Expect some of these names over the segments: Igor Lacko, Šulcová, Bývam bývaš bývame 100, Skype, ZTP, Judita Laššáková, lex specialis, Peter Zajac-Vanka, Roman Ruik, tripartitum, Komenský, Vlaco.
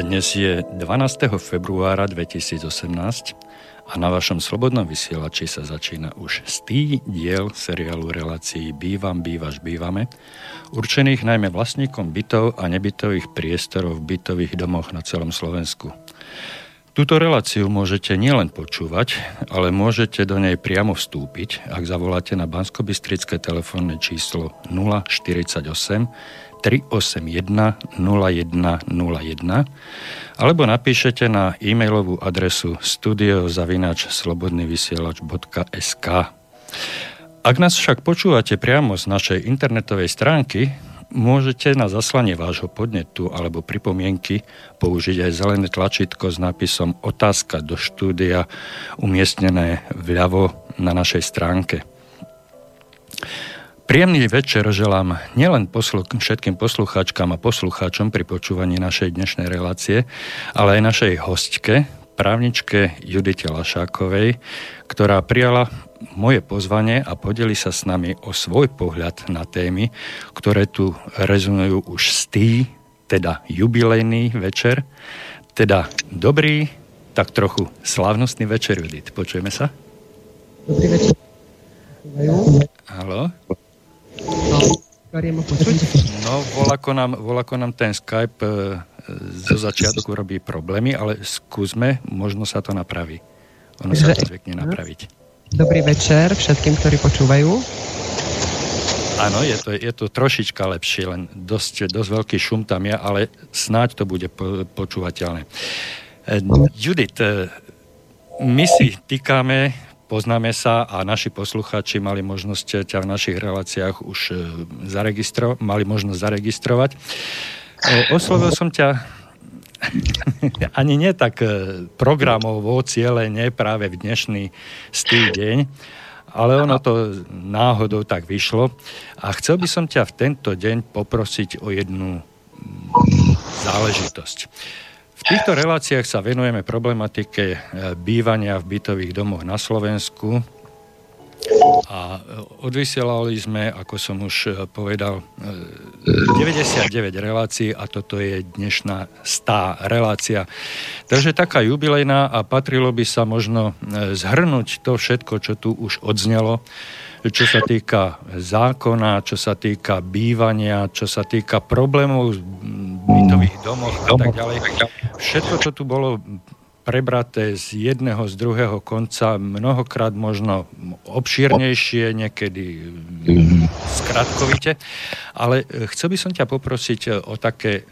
Dnes je 12. februára 2018 a na vašom slobodnom vysielači sa začína už stý diel seriálu relácií Bývam, bývaš, bývame, určených najmä vlastníkom bytov a nebytových priestorov v bytových domoch na celom Slovensku. Túto reláciu môžete nielen počúvať, ale môžete do nej priamo vstúpiť, ak zavoláte na banskobystrické telefónne číslo 048 381 0101 alebo napíšete na e-mailovú adresu studio@slobodnyvysielac.sk. Ak nás však počúvate priamo z našej internetovej stránky, môžete na zaslanie vášho podnetu alebo pripomienky použiť aj zelené tlačítko s nápisom Otázka do štúdia umiestnené vľavo na našej stránke. Príjemný večer želám nielen všetkým poslucháčkam a poslucháčom pri počúvaní našej dnešnej relácie, ale aj našej hostke, právničke Judite Laššákovej, ktorá prijala moje pozvanie a podeli sa s nami o svoj pohľad na témy, ktoré tu rezonujú už stý, teda jubilejný večer, teda dobrý, tak trochu slávnostný večer, Judit. Počujeme sa? Dobrý večer. Haló? No, volako nám ten Skype zo začiatku robí problémy, ale skúsme, možno sa to napraví. Ono sa to zvykne napraviť. Dobrý večer všetkým, ktorí počúvajú. Áno, je to trošička lepšie, len dosť veľký šum tam je, ale snáď to bude počúvateľné. Judit, my si týkame... Poznáme sa a naši poslucháči mali možnosť ťa v našich reláciách už zaregistrovať. Oslovil som ťa ani nie tak programovo, cieľene práve v dnešný stý deň, ale ono to náhodou tak vyšlo. A chcel by som ťa v tento deň poprosiť o jednu záležitosť. V týchto reláciách sa venujeme problematike bývania v bytových domoch na Slovensku a odvysielali sme, ako som už povedal, 99 relácií a toto je dnešná 100 relácia. Takže taká jubilejná a patrilo by sa možno zhrnúť to všetko, čo tu už odznelo, čo sa týka zákona, čo sa týka bývania, čo sa týka problémov v bytových domoch a tak ďalej. Všetko, čo tu bolo prebraté z jedného, z druhého konca, mnohokrát možno obšírnejšie, niekedy skratkovite, ale chcel by som ťa poprosiť o také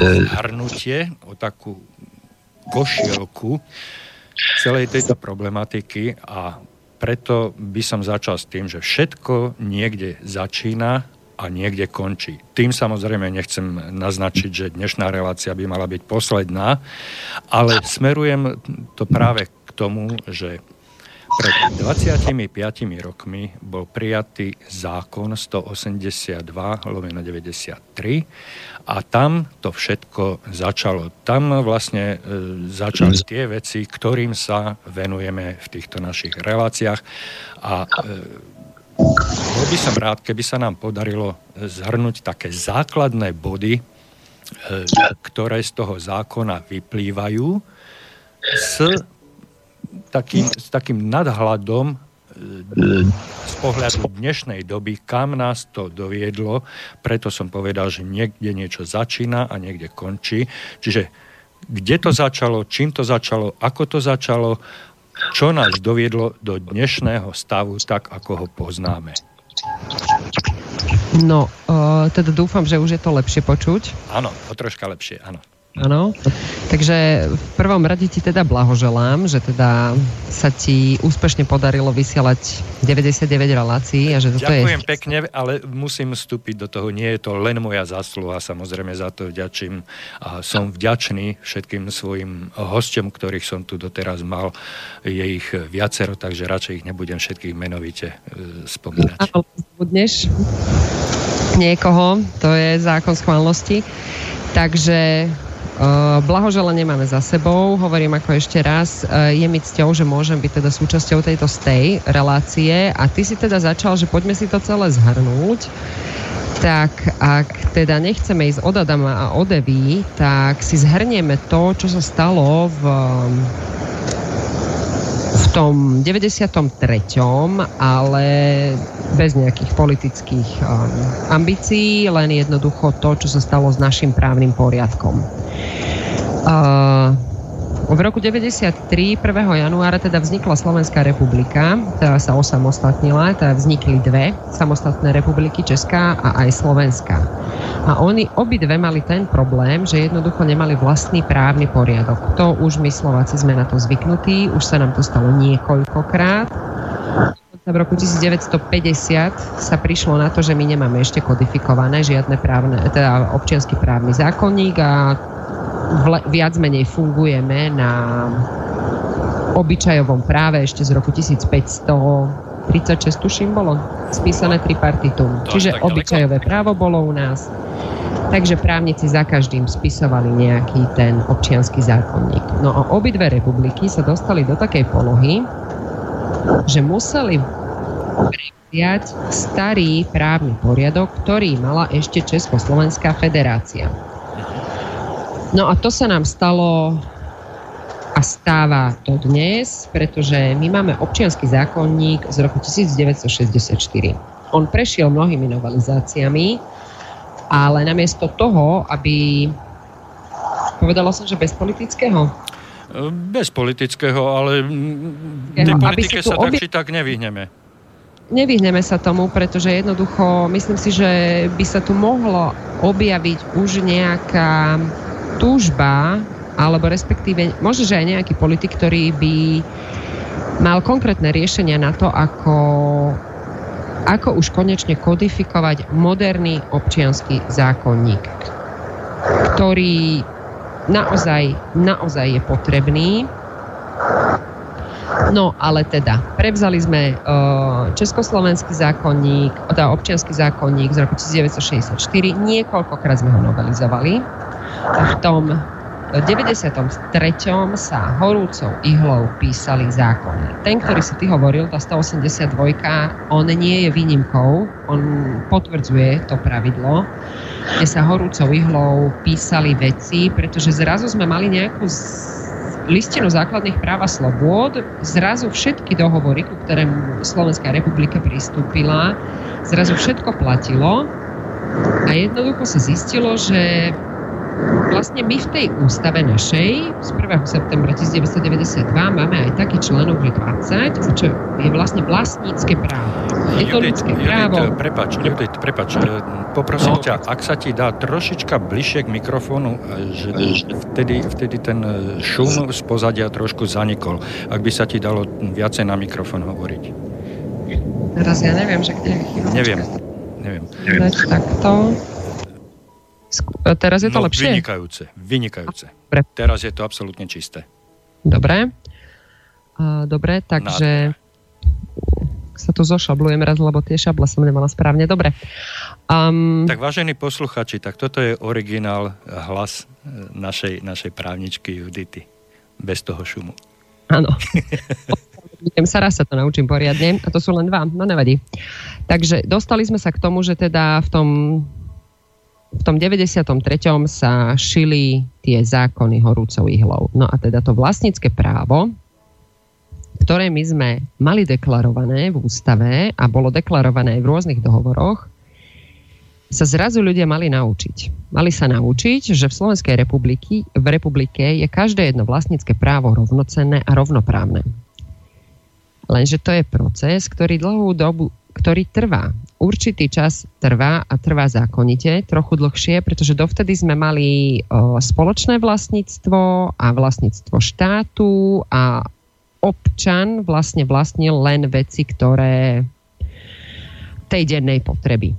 zhrnutie, o takú košielku celej tejto problematiky a preto by som začal s tým, že všetko niekde začína a niekde končí. Tým samozrejme nechcem naznačiť, že dnešná relácia by mala byť posledná, ale smerujem to práve k tomu, že pred 25 rokmi bol prijatý zákon 182/93 a tam to všetko začalo. Tam vlastne začali tie veci, ktorým sa venujeme v týchto našich reláciách a bol by som rád, keby sa nám podarilo zhrnúť také základné body, ktoré z toho zákona vyplývajú s takým nadhľadom z pohľadu dnešnej doby, kam nás to doviedlo. Preto som povedal, že niekde niečo začína a niekde končí. Čiže kde to začalo, čím to začalo, ako to začalo, čo nás doviedlo do dnešného stavu, tak ako ho poznáme. No, teda dúfam, že už je to lepšie počuť. Áno, o troška lepšie, áno. Áno, takže v prvom rade ti teda blahoželám, že teda sa ti úspešne podarilo vysielať 99 relácií. A že toto ďakujem pekne, ale musím vstúpiť do toho, nie je to len moja zásluha, samozrejme za to vďačím a som vďačný všetkým svojim hosťom, ktorých som tu doteraz mal, je ich viacero, takže radšej ich nebudem všetkých menovite spomínať. Ale budneš niekoho, to je zákon schválnosti, takže... Blahoželanie máme za sebou, hovorím ako ešte raz, je mi cťou, že môžem byť teda súčasťou tejto stej relácie a ty si teda začal, že poďme si to celé zhrnúť tak ak teda nechceme ísť od Adama a od Evy, tak si zhrnieme to, čo sa stalo v tom 93., ale bez nejakých politických ambícií, len jednoducho to, čo sa stalo s našim právnym poriadkom. V roku 1993, 1. januára, teda vznikla Slovenská republika, teda sa osamostatnila, teda vznikli dve samostatné republiky, Česká a aj Slovenská. A oni obidve mali ten problém, že jednoducho nemali vlastný právny poriadok. To už my Slováci sme na to zvyknutí, už sa nám to stalo niekoľkokrát. V roku 1950 sa prišlo na to, že my nemáme ešte kodifikované žiadne právne, teda občiansky právny zákonník a viac menej fungujeme na obyčajovom práve ešte z roku 1536, tuším, bolo spísané tripartitum. Čiže obyčajové právo bolo u nás. Takže právnici za každým spisovali nejaký ten občiansky zákonník. No a obidve republiky sa dostali do takej polohy, že museli prevziať starý právny poriadok, ktorý mala ešte Československá federácia. No a to sa nám stalo a stáva to dnes, pretože my máme občiansky zákonník z roku 1964. On prešiel mnohými novelizáciami, ale namiesto toho, aby... Povedala som, že bez politického? Bez politického, ale tej politike sa tak či tak nevyhneme. Nevyhneme sa tomu, pretože jednoducho myslím si, že by sa tu mohlo objaviť už nejaká túžba, alebo respektíve možno, že aj nejaký politik, ktorý by mal konkrétne riešenia na to, ako už konečne kodifikovať moderný občiansky zákonník, ktorý naozaj je potrebný. No, ale teda, prevzali sme Československý zákonník, teda občiansky zákonník z roku 1964, niekoľkokrát sme ho novelizovali. V tom 93. sa horúcou ihlou písali zákony. Ten, ktorý si ty hovoril, tá 182, on nie je výnimkou, on potvrdzuje to pravidlo, kde sa horúcou ihlou písali veci, pretože zrazu sme mali nejakú listinu základných práv a slobôd, zrazu všetky dohovory, ku ktorému Slovenská republika pristúpila, zrazu všetko platilo a jednoducho sa zistilo, že vlastne my v tej ústave našej z 1. septembra 1992 máme aj taký článok, že 20, čo je vlastne vlastnícke právo. Je to ľudské právo. Judit, prepač. Poprosím ťa, ak sa ti dá trošička bližšie k mikrofónu, že vtedy ten šum z pozadia trošku zanikol. Ak by sa ti dalo viacej na mikrofón hovoriť. Teraz ja neviem, že kde je chyba. Neviem. Takto. Teraz je to lepšie? Vynikajúce. Dobre. Teraz je to absolútne čisté. Dobre, takže sa tu zošablujem raz, lebo tie šable som nemala správne. Dobre. Tak vážení posluchači, tak toto je originál hlas našej právničky Judity. Bez toho šumu. Áno. Raz sa to naučím poriadne. A to sú len dva, no nevadí. Takže dostali sme sa k tomu, že teda v tom 93. sa šili tie zákony horúcou ihlou. No a teda to vlastnícke právo, ktoré my sme mali deklarované v ústave a bolo deklarované aj v rôznych dohovoroch, sa zrazu ľudia mali naučiť. Mali sa naučiť, že v Slovenskej republike je každé jedno vlastnícke právo rovnocenné a rovnoprávne. Lenže to je proces, ktorý dlhú dobu trvá. Určitý čas trvá zákonite, trochu dlhšie, pretože dovtedy sme mali spoločné vlastníctvo a vlastníctvo štátu a občan vlastne vlastnil len veci, ktoré tej dennej potreby.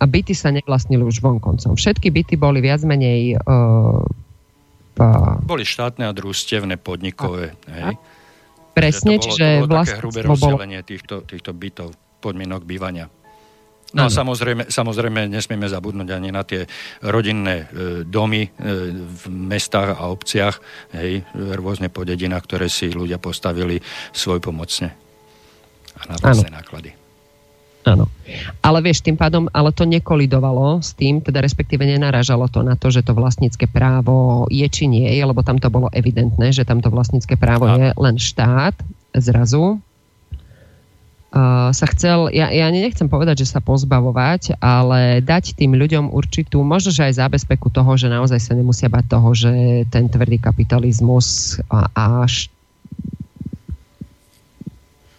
A byty sa nevlastnili už vonkoncom. Všetky byty boli viac menej... Boli štátne a družstevné, podnikové, hej? Presne, čiže vlastne... Také hrubé rozdelenie týchto bytov, podmienok bývania. No a samozrejme nesmieme zabudnúť ani na tie rodinné domy v mestách a obciach, hej, rôzne po dedinách, ktoré si ľudia postavili svojpomocne a na vlastné náklady. Áno. Ale vieš, tým pádom, ale to nekolidovalo s tým, teda respektíve nenaražalo to na to, že to vlastnícke právo je či nie je, lebo tam to bolo evidentné, že tam to vlastnícke právo je len štát zrazu. Sa chcel, ja nechcem povedať, že sa pozbavovať, ale dať tým ľuďom určitú, možno, že aj zábezpeku toho, že naozaj sa nemusia bať toho, že ten tvrdý kapitalizmus a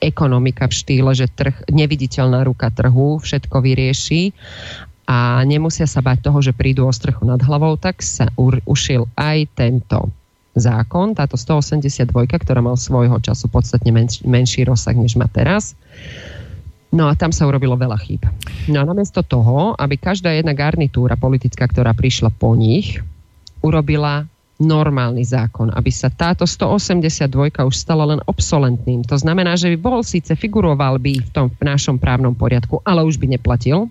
ekonomika v štýle, že trh, neviditeľná ruka trhu všetko vyrieši a nemusia sa bať toho, že prídu o strechu nad hlavou, tak sa ušil aj tento zákon, táto 182, ktorá mal svojho času podstatne menší rozsah, než má teraz. No a tam sa urobilo veľa chýb. No a namiesto toho, aby každá jedna garnitúra politická, ktorá prišla po nich, urobila normálny zákon, aby sa táto 182 už stala len obsolentným. To znamená, že by bol síce figuroval by v tom v našom právnom poriadku, ale už by neplatil,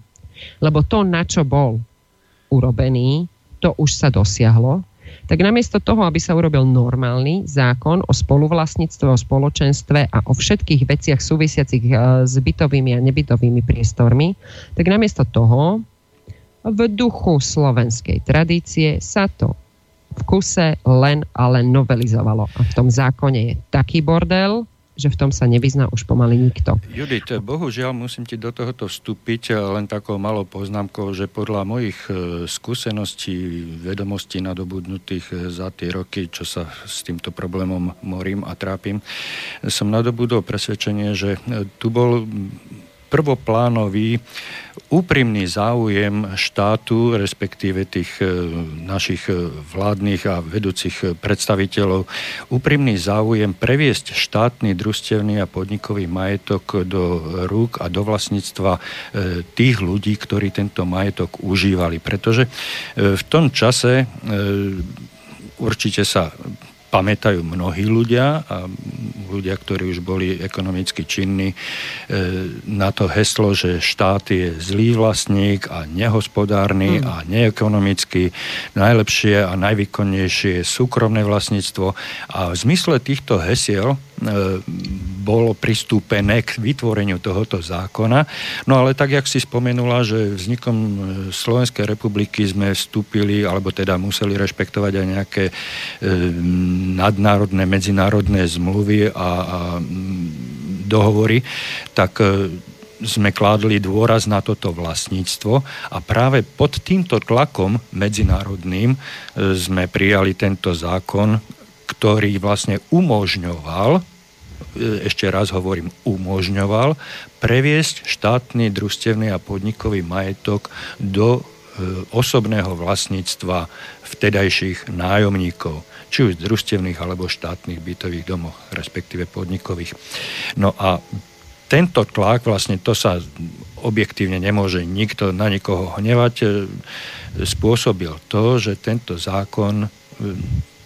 lebo to, na čo bol urobený, to už sa dosiahlo. Tak namiesto toho, aby sa urobil normálny zákon o spoluvlastníctve, o spoločenstve a o všetkých veciach súvisiacich s bytovými a nebytovými priestormi, tak namiesto toho v duchu slovenskej tradície sa to v kuse len a len novelizovalo. A v tom zákone je taký bordel, že v tom sa nevyzná už pomaly nikto. Judit, bohužiaľ musím ti do tohoto vstúpiť len takou malou poznámkou, že podľa mojich skúseností, vedomostí nadobudnutých za tie roky, čo sa s týmto problémom morím a trápim, som nadobudol presvedčenie, že tu bol prvoplánový úprimný záujem štátu, respektíve tých našich vládnych a vedúcich predstaviteľov, úprimný záujem previesť štátny, družstevný a podnikový majetok do rúk a do vlastníctva tých ľudí, ktorí tento majetok užívali. Pretože v tom čase určite sa pamätajú mnohí ľudia a ľudia, ktorí už boli ekonomicky činní, na to heslo, že štát je zlý vlastník a nehospodárny a neekonomický. Najlepšie a najvýkonnejšie je súkromné vlastníctvo. A v zmysle týchto hesiel bolo pristúpené k vytvoreniu tohoto zákona. No ale tak, jak si spomenula, že vznikom Slovenskej republiky sme vstúpili, alebo teda museli rešpektovať aj nejaké nadnárodné, medzinárodné zmluvy a dohovory, tak sme kládli dôraz na toto vlastníctvo a práve pod týmto tlakom medzinárodným sme prijali tento zákon, ktorý vlastne umožňoval, ešte raz hovorím, umožňoval previesť štátny, družstevný a podnikový majetok do osobného vlastníctva vtedajších nájomníkov, či už družstevných alebo štátnych bytových domov, respektíve podnikových. No a tento tlak, vlastne to sa objektívne nemôže nikto na nikoho hnevať, spôsobil to, že tento zákon,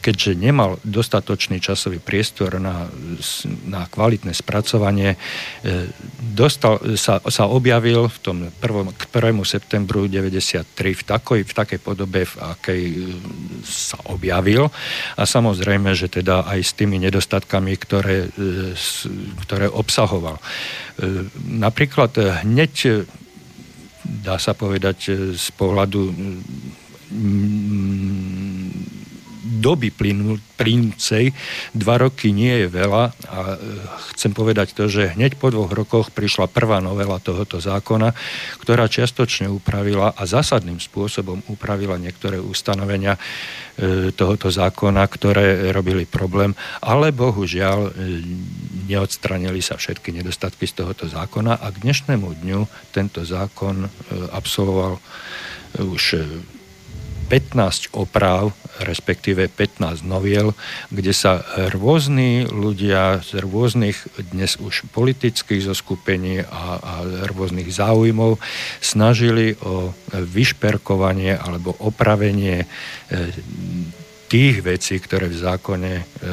keďže nemal dostatočný časový priestor na kvalitné spracovanie, sa objavil v tom k 1. septembru 1993 v takej podobe, v akej sa objavil. A samozrejme, že teda aj s tými nedostatkami, ktoré obsahoval. Napríklad hneď, dá sa povedať, z pohľadu doby plynúcej 2 roky nie je veľa a chcem povedať to, že hneď po 2 rokoch prišla prvá novela tohoto zákona, ktorá čiastočne upravila a zásadným spôsobom upravila niektoré ustanovenia tohoto zákona, ktoré robili problém, ale bohužiaľ neodstranili sa všetky nedostatky z tohoto zákona a k dnešnému dňu tento zákon absolvoval už 15 oprav, respektíve 15 noviel, kde sa rôzni ľudia z rôznych dnes už politických zoskupení a rôznych záujmov snažili o vyšperkovanie alebo opravenie tých vecí, ktoré v zákone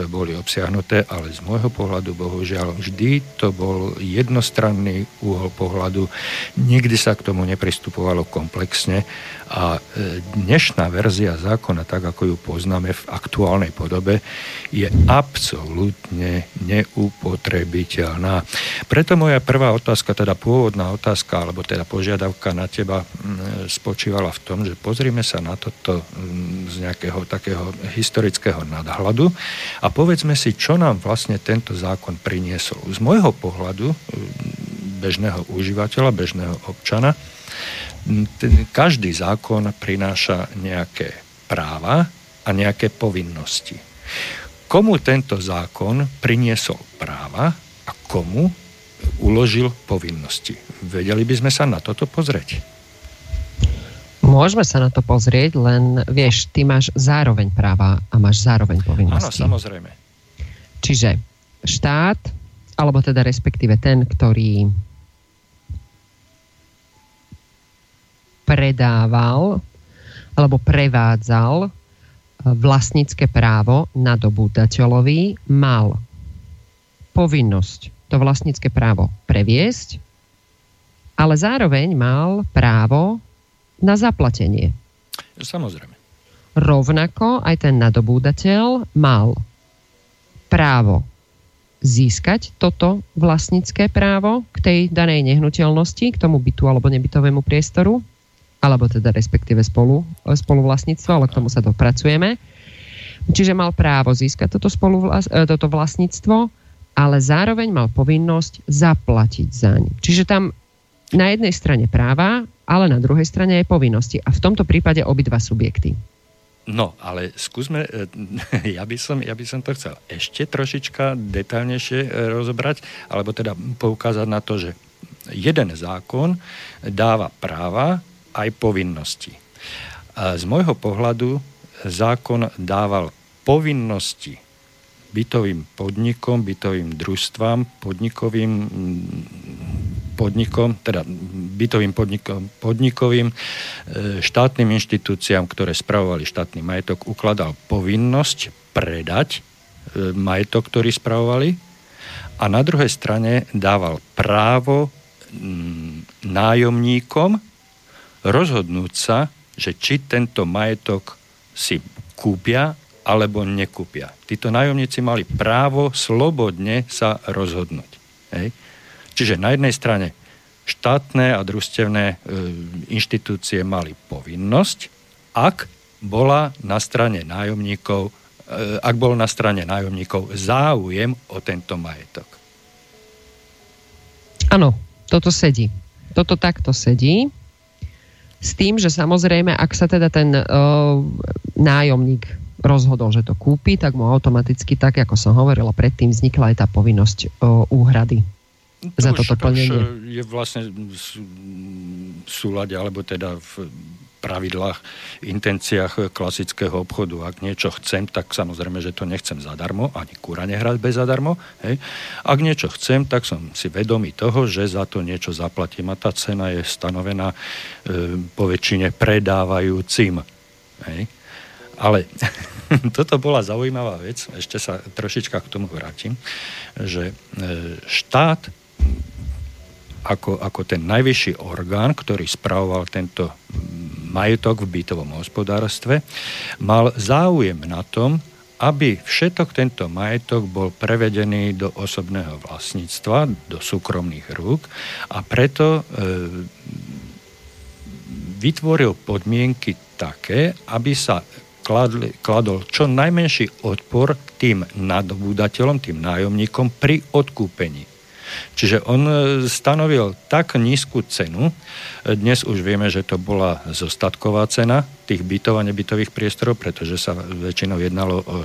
boli obsiahnuté, ale z môjho pohľadu, bohužiaľ, vždy to bol jednostranný úhol pohľadu. Nikdy sa k tomu nepristupovalo komplexne a dnešná verzia zákona, tak ako ju poznáme v aktuálnej podobe, je absolútne neupotrebiteľná. Preto moja prvá otázka, teda pôvodná otázka, alebo teda požiadavka na teba spočívala v tom, že pozrime sa na toto z nejakého takého historického nadhľadu a povedzme si, čo nám vlastne tento zákon priniesol. Z môjho pohľadu bežného užívateľa, bežného občana, každý zákon prináša nejaké práva a nejaké povinnosti. Komu tento zákon priniesol práva a komu uložil povinnosti? Vedeli by sme sa na toto pozrieť? Môžeme sa na to pozrieť, len vieš, ty máš zároveň práva a máš zároveň povinnosti. Áno, samozrejme. Čiže štát, alebo teda respektíve ten, ktorý predával alebo prevádzal vlastnícke právo nadobúdateľovi, mal povinnosť to vlastnícke právo previesť, ale zároveň mal právo na zaplatenie. Samozrejme. Rovnako aj ten nadobúdateľ mal právo získať toto vlastnícke právo k tej danej nehnuteľnosti, k tomu bytu alebo nebytovému priestoru, alebo teda respektíve spoluvlastníctvo, ale k tomu sa dopracujeme. Čiže mal právo získať toto vlastníctvo, ale zároveň mal povinnosť zaplatiť zaň. Čiže tam na jednej strane práva, ale na druhej strane aj povinnosti. A v tomto prípade obidva subjekty. No, ale skúsme, ja by som to chcel ešte trošička detailnejšie rozobrať, alebo teda poukázať na to, že jeden zákon dáva práva aj povinnosti. A z môjho pohľadu zákon dával povinnosti bytovým podnikom, bytovým družstvám, podnikovým, štátnym inštitúciám, ktoré spravovali štátny majetok, ukladal povinnosť predať majetok, ktorý spravovali, a na druhej strane dával právo nájomníkom rozhodnúť sa, že či tento majetok si kúpia alebo nekúpia. Títo nájomníci mali právo slobodne sa rozhodnúť. Hej. Čiže na jednej strane štátne a družstevné inštitúcie mali povinnosť, ak bol na strane nájomníkov záujem o tento majetok. Áno, toto sedí. Toto takto sedí. S tým, že samozrejme, ak sa teda ten nájomník rozhodol, že to kúpi, tak mu automaticky, tak ako som hovorila predtým, vznikla aj tá povinnosť úhrady. To za toto plnenie. Je vlastne v súlade, alebo teda v pravidlách, intenciách klasického obchodu. Ak niečo chcem, tak samozrejme, že to nechcem zadarmo, ani kúra nehrať bez zadarmo. Hej. Ak niečo chcem, tak som si vedomý toho, že za to niečo zaplatím. A tá cena je stanovená po väčšine predávajúcim. Hej. Ale toto bola zaujímavá vec, ešte sa trošička k tomu vrátim, že štát ako ten najvyšší orgán, ktorý spravoval tento majetok v bytovom hospodárstve, mal záujem na tom, aby všetok tento majetok bol prevedený do osobného vlastníctva, do súkromných rúk, a preto vytvoril podmienky také, aby sa kladol čo najmenší odpor tým nadobúdateľom, tým nájomníkom pri odkúpení. Čiže on stanovil tak nízku cenu, dnes už vieme, že to bola zostatková cena tých bytov a nebytových priestorov, pretože sa väčšinou jednalo o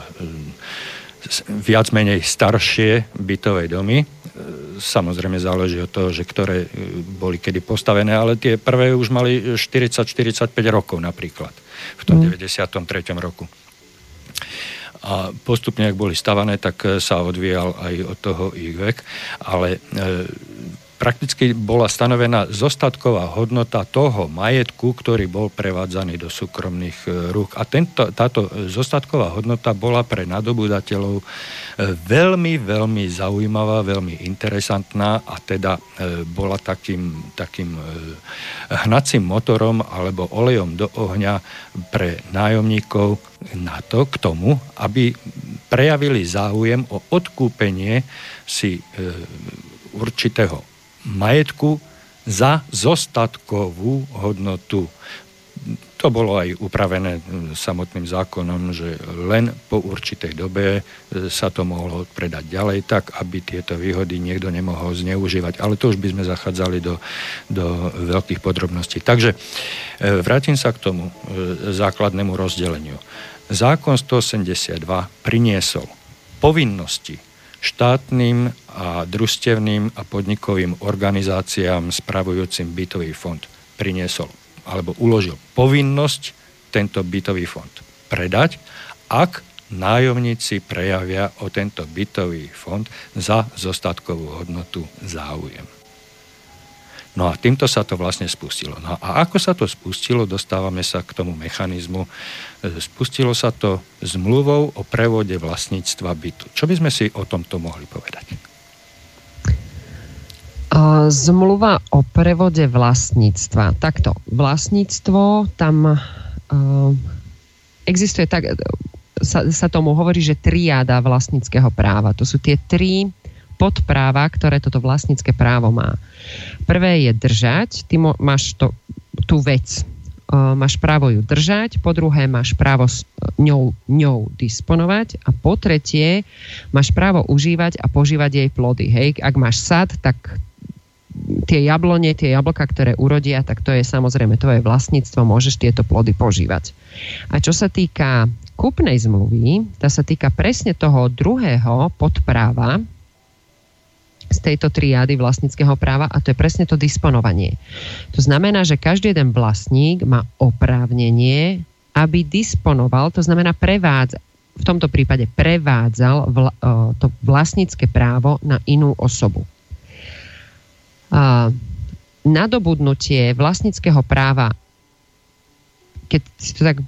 viac menej staršie bytové domy. Samozrejme záleží od toho, že ktoré boli kedy postavené, ale tie prvé už mali 40-45 rokov napríklad v tom 93. roku. A postupne, ak boli stavané, tak sa odvíjal aj od toho ich vek, ale prakticky bola stanovená zostatková hodnota toho majetku, ktorý bol prevádzaný do súkromných rúk. A táto zostatková hodnota bola pre nadobudateľov veľmi, veľmi zaujímavá, veľmi interesantná a teda bola takým hnacím motorom alebo olejom do ohňa pre nájomníkov k tomu, aby prejavili záujem o odkúpenie si určitého majetku za zostatkovú hodnotu. To bolo aj upravené samotným zákonom, že len po určitej dobe sa to mohlo predať ďalej tak, aby tieto výhody niekto nemohol zneužívať. Ale to už by sme zachádzali do veľkých podrobností. Takže vrátim sa k tomu základnému rozdeleniu. Zákon 182 priniesol povinnosti štátnym a družstevným a podnikovým organizáciám spravujúcim bytový fond. Priniesol alebo uložil povinnosť tento bytový fond predať, ak nájomníci prejavia o tento bytový fond za zostatkovú hodnotu záujem. No a týmto sa to vlastne spustilo. No a ako sa to spustilo, dostávame sa k tomu mechanizmu. Spustilo sa to zmluvou o prevode vlastníctva bytu. Čo by sme si o tomto mohli povedať? Zmluva o prevode vlastníctva. Takto, vlastníctvo, tam existuje tak, sa tomu hovorí, že triáda vlastníckeho práva. To sú tie tri podpráva, ktoré toto vlastnícke právo má. Prvé je držať, ty máš tú vec, máš právo ju držať, po druhé máš právo ňou disponovať a po tretie máš právo užívať a požívať jej plody. Hej? Ak máš sad, tak tie jablka, ktoré urodia, tak to je samozrejme tvoje vlastníctvo, môžeš tieto plody požívať. A čo sa týka kúpnej zmluvy, tá sa týka presne toho druhého podpráva, z tejto triády vlastníckeho práva a to je presne to disponovanie. To znamená, že každý jeden vlastník má oprávnenie, aby disponoval, to znamená v tomto prípade prevádzal to vlastnícke právo na inú osobu. Nadobudnutie vlastníckeho práva, keď si to tak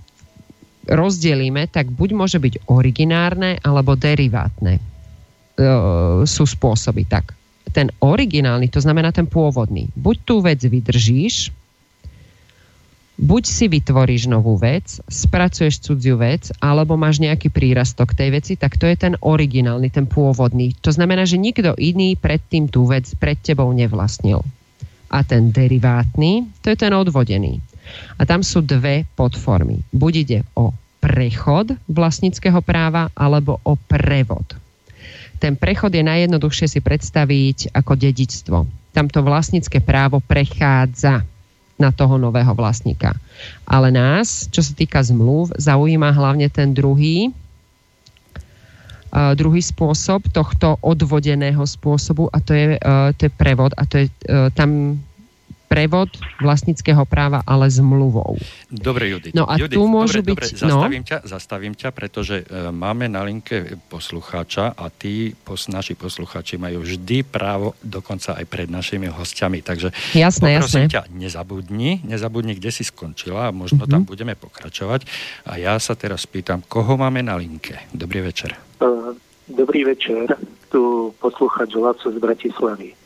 rozdelíme, tak buď môže byť originárne alebo derivátne. Sú spôsoby tak. Ten originálny, to znamená ten pôvodný. Buď tú vec vydržíš, buď si vytvoríš novú vec, spracuješ cudziu vec, alebo máš nejaký prírastok tej veci, tak to je ten originálny, ten pôvodný. To znamená, že nikto iný predtým tú vec pred tebou nevlastnil. A ten derivátny, to je ten odvodený. A tam sú dve podformy. Buď ide o prechod vlastníckeho práva, alebo o prevod. Ten prechod je najjednoduchšie si predstaviť ako dedičstvo. Tamto vlastnícke právo prechádza na toho nového vlastníka. Ale nás, čo sa týka zmluv, zaujíma hlavne ten druhý spôsob tohto odvodeného spôsobu a to je prevod a to je tam prevod vlastníckeho práva, ale zmluvou. Dobre, Judita. No a Judita, tu môžu byť... Zastavím ťa, pretože máme na linke poslucháča a naši poslucháči majú vždy právo dokonca aj pred našimi hostiami. Takže poprosím ťa, nezabudni, kde si skončila a možno tam budeme pokračovať. A ja sa teraz pýtam, koho máme na linke? Dobrý večer. Dobrý večer. Tu poslucháč Vlaco z Bratislavy.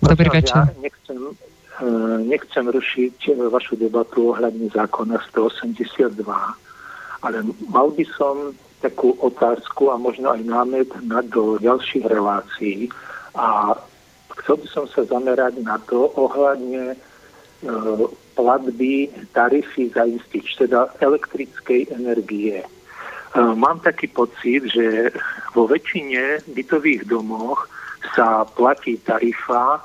Dobrý večer. Ja nechcem rušiť vašu debatu ohľadne zákona 182, ale mal by som takú otázku a možno aj námet do ďalších relácií a chcel by som sa zamerať na to ohľadne platby tarify za istič, teda elektrickej energie. Mám taký pocit, že vo väčšine bytových domoch sa platí tarifa,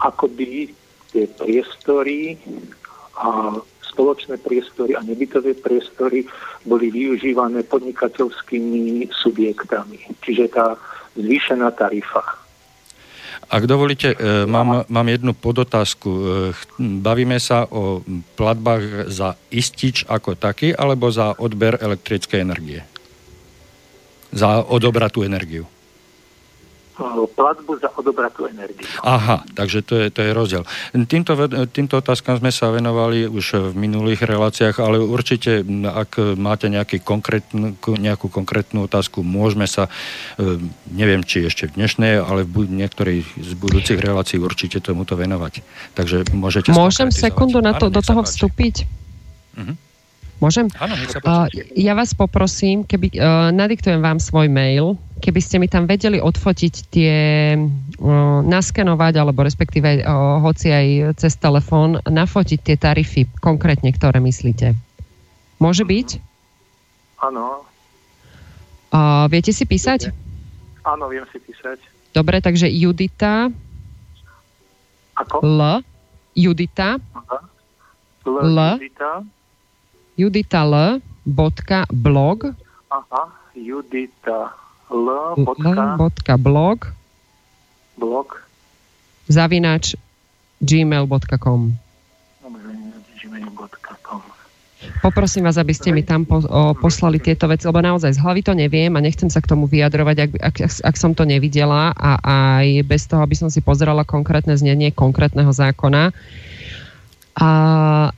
akoby tie priestory a spoločné priestory a nebytové priestory boli využívané podnikateľskými subjektami. Čiže tá zvýšená tarifa. Ak dovolíte, mám jednu podotázku. Bavíme sa o platbách za istič ako taký, alebo za odber elektrickej energie? Za odobratú energiu? platbu za odobratú energiu. Aha, takže to je rozdiel. Týmto otázkam sme sa venovali už v minulých reláciách, ale určite, ak máte nejakú konkrétnu otázku, môžeme sa, neviem, či ešte v dnešnej, ale v niektorej z budúcich relácií určite tomuto venovať. Takže môžete... Môžem sekundu na to, do toho vstúpiť? Mhm. Môžem? Áno, ja vás poprosím, keby nadiktujem vám svoj mail, keby ste mi tam vedeli odfotiť tie, naskenovať, alebo respektíve hoci aj cez telefón, nafotiť tie tarify konkrétne, ktoré myslíte. Môže byť? Áno. Viete si písať? Áno, viem si písať. Dobre, takže Judita. Ako? L. Judita. Aha. L. Judita. Judita L. blog. Aha, Judita L. blog. Blog. @ gmail.com. Poprosím vás, aby ste mi tam poslali tieto veci, lebo naozaj z hlavy to neviem a nechcem sa k tomu vyjadrovať, ak som to nevidela a aj bez toho, aby som si pozerala konkrétne znenie konkrétneho zákona. A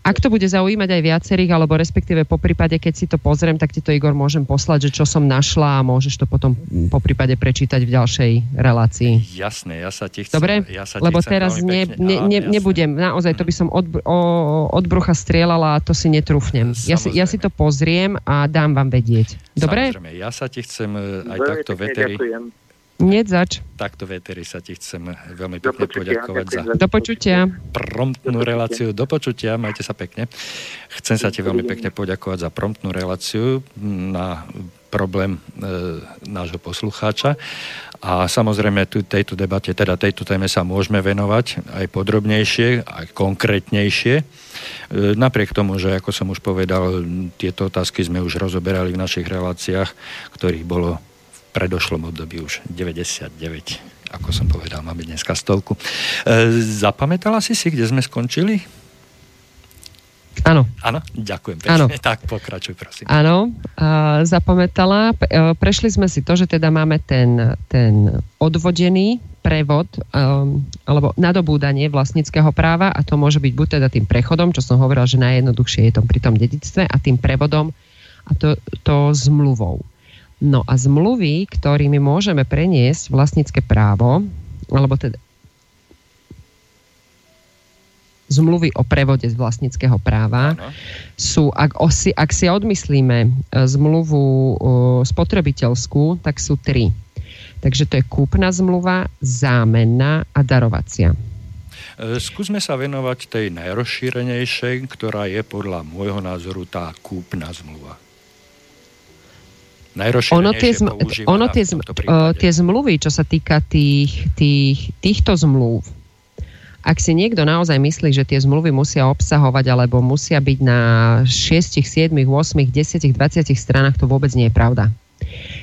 ak to bude zaujímať aj viacerých, alebo respektíve po prípade, keď si to pozriem, tak ti to, Igor, môžem poslať, že čo som našla a môžeš to potom po prípade prečítať v ďalšej relácii. Jasné, ja sa ti chcem. Dobre, lebo teraz nebudem, naozaj to by som od brucha strieľala a to si netrúfnem. Ja si to pozriem a dám vám vedieť. Dobre? Samozrejme, ja sa ti chcem aj takto veteri... Takto veteri sa ti chcem veľmi pekne poďakovať za promptnú reláciu. Do počutia, majte sa pekne. Chcem sa ti veľmi pekne poďakovať za promptnú reláciu na problém nášho poslucháča. A samozrejme tejto debate, teda tejto téme sa môžeme venovať aj podrobnejšie, aj konkrétnejšie. Napriek tomu, že ako som už povedal, tieto otázky sme už rozoberali v našich reláciách, ktorých bolo predošlom období už 99, ako som povedal, máme dneska 100. Zapamätala si, kde sme skončili? Áno. Áno? Ďakujem pekne. Tak pokračuj, prosím. Áno, zapamätala. Prešli sme si to, že teda máme ten odvodený prevod alebo nadobúdanie vlastníckeho práva a to môže byť buď teda tým prechodom, čo som hovorila, že najjednoduchšie je to pri tom dedičstve a tým prevodom a to zmluvou. No a zmluvy, ktorými môžeme preniesť vlastnícke právo, alebo teda zmluvy o prevode z vlastníckeho práva, ano, sú, ak si odmyslíme zmluvu spotrebiteľskú, tak sú 3. Takže to je kúpna zmluva, zámenná a darovacia. Skúsme sa venovať tej najrozšírenejšej, ktorá je podľa môjho názoru tá kúpna zmluva. Tie zmluvy, čo sa týka týchto zmluv, ak si niekto naozaj myslí, že tie zmluvy musia obsahovať alebo musia byť na 6, 7, 8, 10, 20 stranách, to vôbec nie je pravda.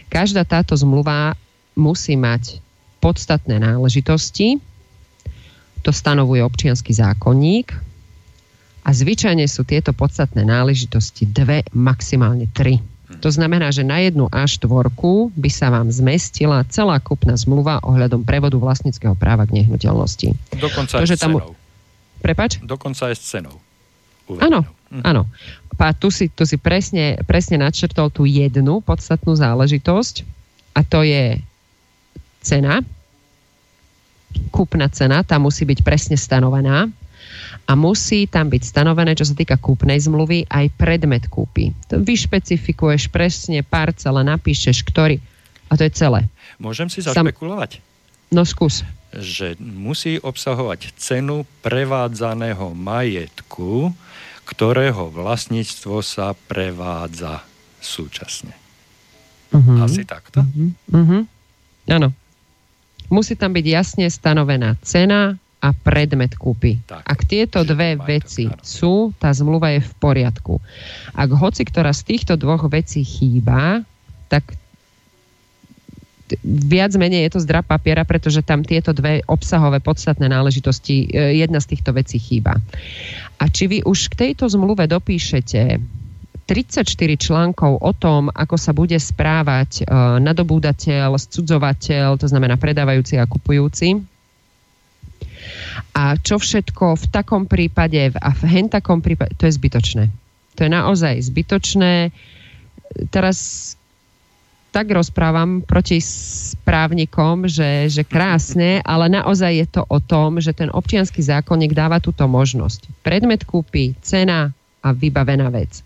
Každá táto zmluva musí mať podstatné náležitosti, to stanovuje občiansky zákonník a zvyčajne sú tieto podstatné náležitosti 2, maximálne 3. To znamená, že na 1A4 by sa vám zmestila celá kúpna zmluva ohľadom prevodu vlastníckeho práva k nehnuteľnosti. Dokonca aj s cenou. Prepáč? Dokonca aj s cenou. Áno, áno. A tu si presne nadčrtol tú jednu podstatnú záležitosť a to je cena. Kúpna cena, tá musí byť presne stanovená a musí tam byť stanovené, čo sa týka kúpnej zmluvy, aj predmet kúpy. Vyšpecifikuješ presne parcela, napíšeš, ktorý a to je celé. Môžem si zašpekulovať? No skús. Že musí obsahovať cenu prevádzaného majetku, ktorého vlastníctvo sa prevádza súčasne. Uh-huh. Asi takto? Uh-huh. Uh-huh. Áno. Musí tam byť jasne stanovená cena a predmet kúpy. Tak, ak tieto dve veci sú, tá zmluva je v poriadku. Ak hoci ktorá z týchto dvoch vecí chýba, tak viac menej je to zdrab papiera, pretože tam tieto dve obsahové podstatné náležitosti, jedna z týchto vecí chýba. A či vy už k tejto zmluve dopíšete 34 článkov o tom, ako sa bude správať nadobúdateľ, cudzovateľ, to znamená predávajúci a kupujúci. A čo všetko v takom prípade a v hentakom prípade, to je zbytočné. To je naozaj zbytočné. Teraz tak rozprávam proti správnikom, že krásne, ale naozaj je to o tom, že ten občiansky zákonník dáva túto možnosť. Predmet kúpy, cena a vybavená vec.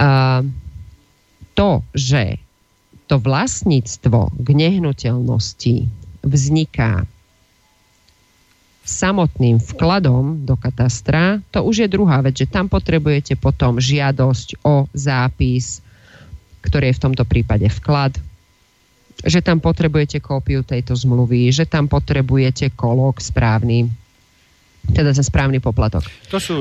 A to, že to vlastníctvo k nehnuteľnosti vzniká samotným vkladom do katastra, to už je druhá vec, že tam potrebujete potom žiadosť o zápis, ktorý je v tomto prípade vklad, že tam potrebujete kópiu tejto zmluvy, že tam potrebujete kolok správny, teda za správny poplatok.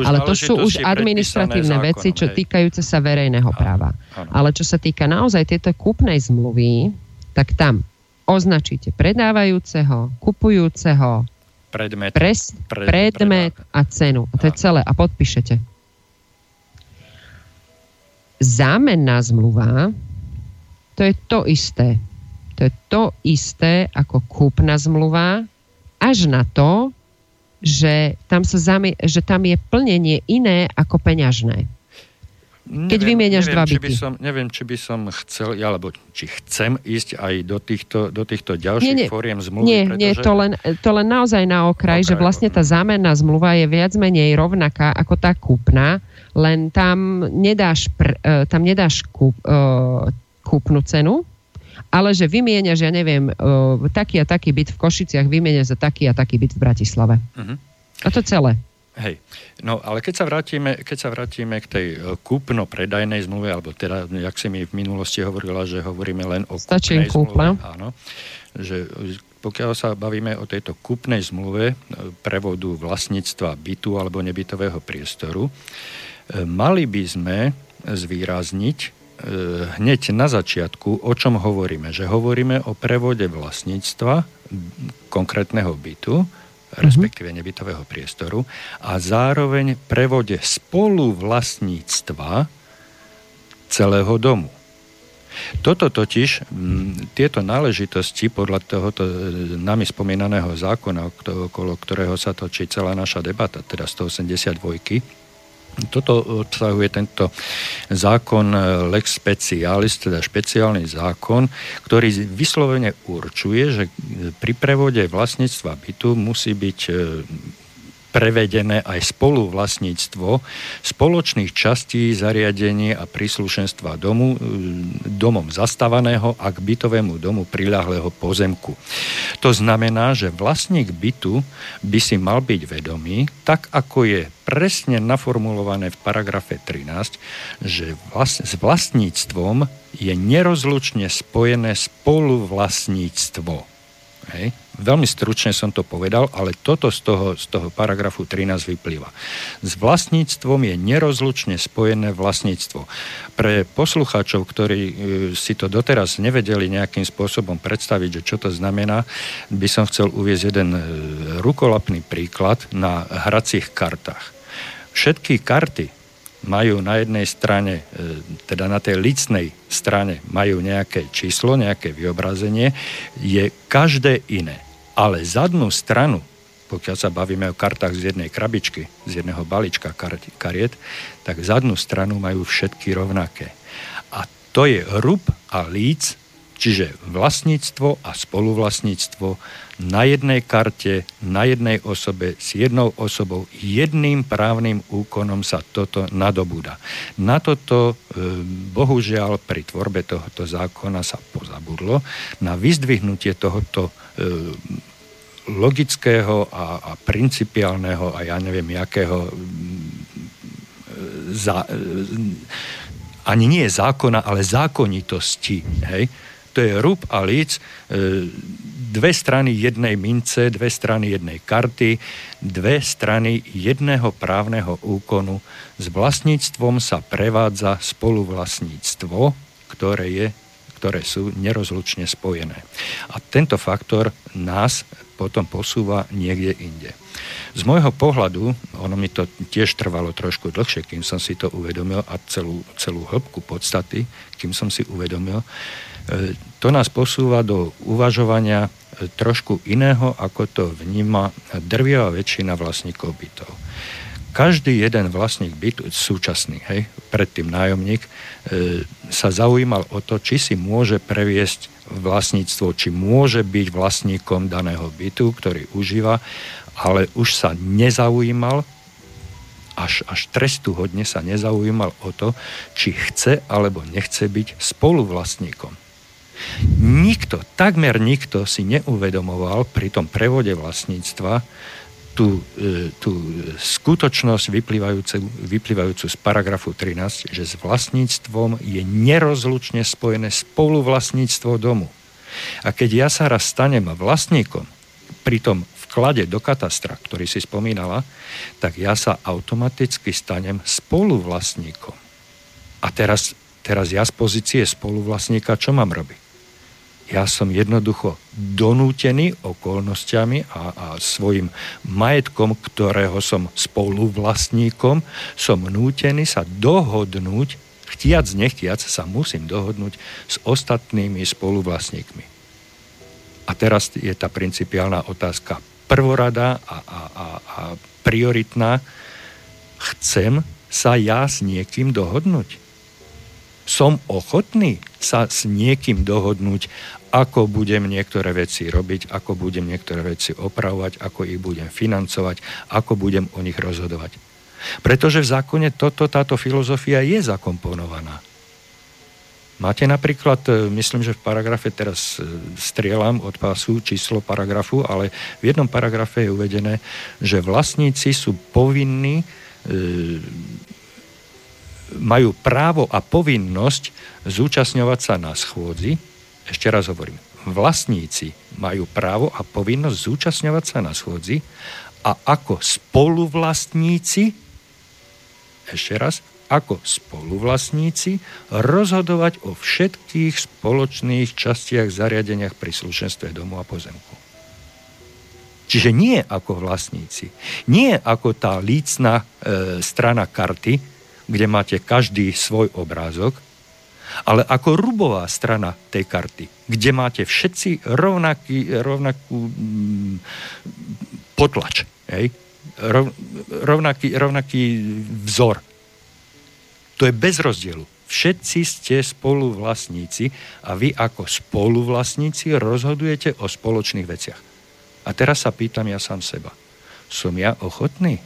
Ale to sú už administratívne veci, čo týkajúce sa verejného práva. Ale čo sa týka naozaj tejto kúpnej zmluvy, tak tam označíte predávajúceho, kupujúceho, predmet a cenu. A to je celé. A podpíšete. Zámenná zmluva, to je to isté. To je to isté ako kúpna zmluva, až na to, že tam je plnenie iné ako peňažné. Keď vymieňaš dva byty. Neviem, či chcem ísť aj do týchto ďalších fóriem zmluvy. Pretože... to len naozaj na okraj, že vlastne tá zámenná zmluva je viac menej rovnaká ako tá kúpna, len tam nedáš kúpnu cenu, ale že vymieňaš, ja neviem, taký a taký byt v Košiciach vymieňaš za taký a taký byt v Bratislave. Uh-huh. A to celé. Hej, no ale keď sa vrátime k tej kúpno-predajnej zmluve, alebo teda, jak si mi v minulosti hovorila, že hovoríme len o kúpnej zmluve, áno, že pokiaľ sa bavíme o tejto kúpnej zmluve prevodu vlastníctva bytu alebo nebytového priestoru, mali by sme zvýrazniť hneď na začiatku, o čom hovoríme. Že hovoríme o prevode vlastníctva konkrétneho bytu, respektíve nebytového priestoru, a zároveň prevode spoluvlastníctva celého domu. Toto totiž, tieto náležitosti podľa tohoto nami spomínaného zákona, okolo ktorého sa točí celá naša debata, teda 182, toto obsahuje tento zákon lex specialis, teda špeciálny zákon, ktorý vyslovene určuje, že pri prevode vlastníctva bytu musí byť prevedené aj spoluvlastníctvo spoločných častí zariadení a príslušenstva domu, domom zastavaného a k bytovému domu priľahlého pozemku. To znamená, že vlastník bytu by si mal byť vedomý, tak ako je presne naformulované v paragrafe 13, že s vlastníctvom je nerozlučne spojené spoluvlastníctvo. Hej. Veľmi stručne som to povedal, ale toto z toho paragrafu 13 vyplýva. S vlastníctvom je nerozlučne spojené vlastníctvo. Pre poslucháčov, ktorí si to doteraz nevedeli nejakým spôsobom predstaviť, že čo to znamená, by som chcel uviesť jeden rukolapný príklad na hracích kartách. Všetky karty majú na jednej strane, teda na tej lícnej strane, majú nejaké číslo, nejaké vyobrazenie, je každé iné. Ale zadnú stranu, pokiaľ sa bavíme o kartách z jednej krabičky, z jedného balíčka kariet, tak zadnú stranu majú všetky rovnaké. A to je rub a líc, čiže vlastníctvo a spoluvlastníctvo na jednej karte, na jednej osobe, s jednou osobou, jedným právnym úkonom sa toto nadobúda. Na toto, bohužiaľ, pri tvorbe tohoto zákona sa pozabudlo. Na vyzdvihnutie tohoto logického a principiálneho a ja neviem, jakého ani nie zákona, ale zákonitosti, hej? To je rub a líc, dve strany jednej mince, dve strany jednej karty, dve strany jedného právneho úkonu. S vlastníctvom sa prevádza spoluvlastníctvo, ktoré je ktoré sú nerozlučne spojené. A tento faktor nás potom posúva niekde inde. Z môjho pohľadu, ono mi to tiež trvalo trošku dlhšie, kým som si to uvedomil a celú hĺbku podstaty, kým som si uvedomil, to nás posúva do uvažovania trošku iného, ako to vníma drvivá väčšina vlastníkov bytov. Každý jeden vlastník bytu, súčasný, hej, predtým nájomník, sa zaujímal o to, či si môže previesť vlastníctvo, či môže byť vlastníkom daného bytu, ktorý užíva, ale už sa nezaujímal, až trestuhodne sa nezaujímal o to, či chce alebo nechce byť spoluvlastníkom. Nikto, takmer nikto si neuvedomoval pri tom prevode vlastníctva tú skutočnosť vyplývajúcu z paragrafu 13, že s vlastníctvom je nerozlučne spojené spoluvlastníctvo domu. A keď ja sa raz stanem vlastníkom, pri tom vklade do katastra, ktorý si spomínala, tak ja sa automaticky stanem spoluvlastníkom. A teraz ja z pozície spoluvlastníka čo mám robiť? Ja som jednoducho donútený okolnostiami a svojim majetkom, ktorého som spoluvlastníkom, som nútený sa dohodnúť, chtiac nechtiac sa musím dohodnúť s ostatnými spoluvlastníkmi. A teraz je tá principiálna otázka prvorada a prioritná. Chcem sa ja s niekým dohodnúť? Som ochotný sa s niekým dohodnúť, ako budem niektoré veci robiť, ako budem niektoré veci opravovať, ako ich budem financovať, ako budem o nich rozhodovať. Pretože v zákone táto filozofia je zakomponovaná. Máte napríklad, myslím, že v paragrafe, teraz strieľam od pásu číslo paragrafu, ale v jednom paragrafe je uvedené, že vlastníci sú povinní, majú právo a povinnosť zúčastňovať sa na schôdzi. Ešte raz hovorím, vlastníci majú právo a povinnosť zúčastňovať sa na schôdzi a ako spoluvlastníci, ešte raz, ako spoluvlastníci rozhodovať o všetkých spoločných častiach, zariadeniach, príslušenstve domu a pozemku. Čiže nie ako vlastníci, nie ako tá lícna strana karty, kde máte každý svoj obrázok, ale ako rubová strana tej karty, kde máte všetci rovnakú potlač, hej? Rovnaký vzor. To je bez rozdielu. Všetci ste spoluvlastníci a vy ako spoluvlastníci rozhodujete o spoločných veciach. A teraz sa pýtam ja sám seba. Som ja ochotný?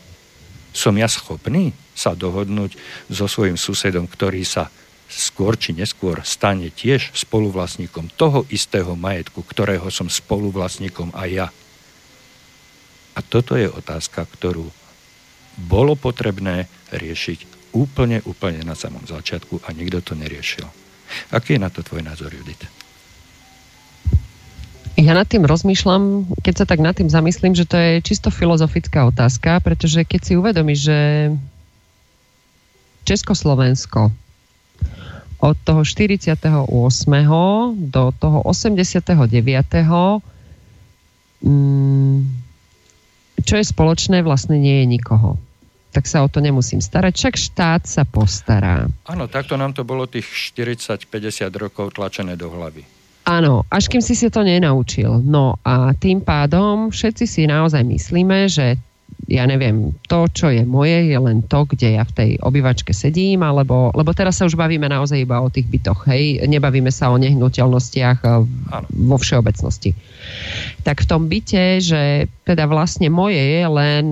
Som ja schopný sa dohodnúť so svojím susedom, ktorý sa skôr či neskôr stane tiež spoluvlastníkom toho istého majetku, ktorého som spoluvlastníkom aj ja? A toto je otázka, ktorú bolo potrebné riešiť úplne na samom začiatku a nikto to neriešil. Aký je na to tvoj názor, Judita? Ja nad tým rozmýšľam, keď sa tak nad tým zamyslím, že to je čisto filozofická otázka, pretože keď si uvedomíš, že Československo od toho 48. do toho 89. čo je spoločné, vlastne nie je nikoho. Tak sa o to nemusím starať. Však štát sa postará. Áno, takto nám to bolo tých 40-50 rokov tlačené do hlavy. Áno, až kým si to nenaučil. No a tým pádom všetci si naozaj myslíme, že ja neviem, to, čo je moje, je len to, kde ja v tej obývačke sedím, alebo, lebo teraz sa už bavíme naozaj iba o tých bytoch, hej? Nebavíme sa o nehnuteľnostiach vo všeobecnosti. Tak v tom byte, že teda vlastne moje je len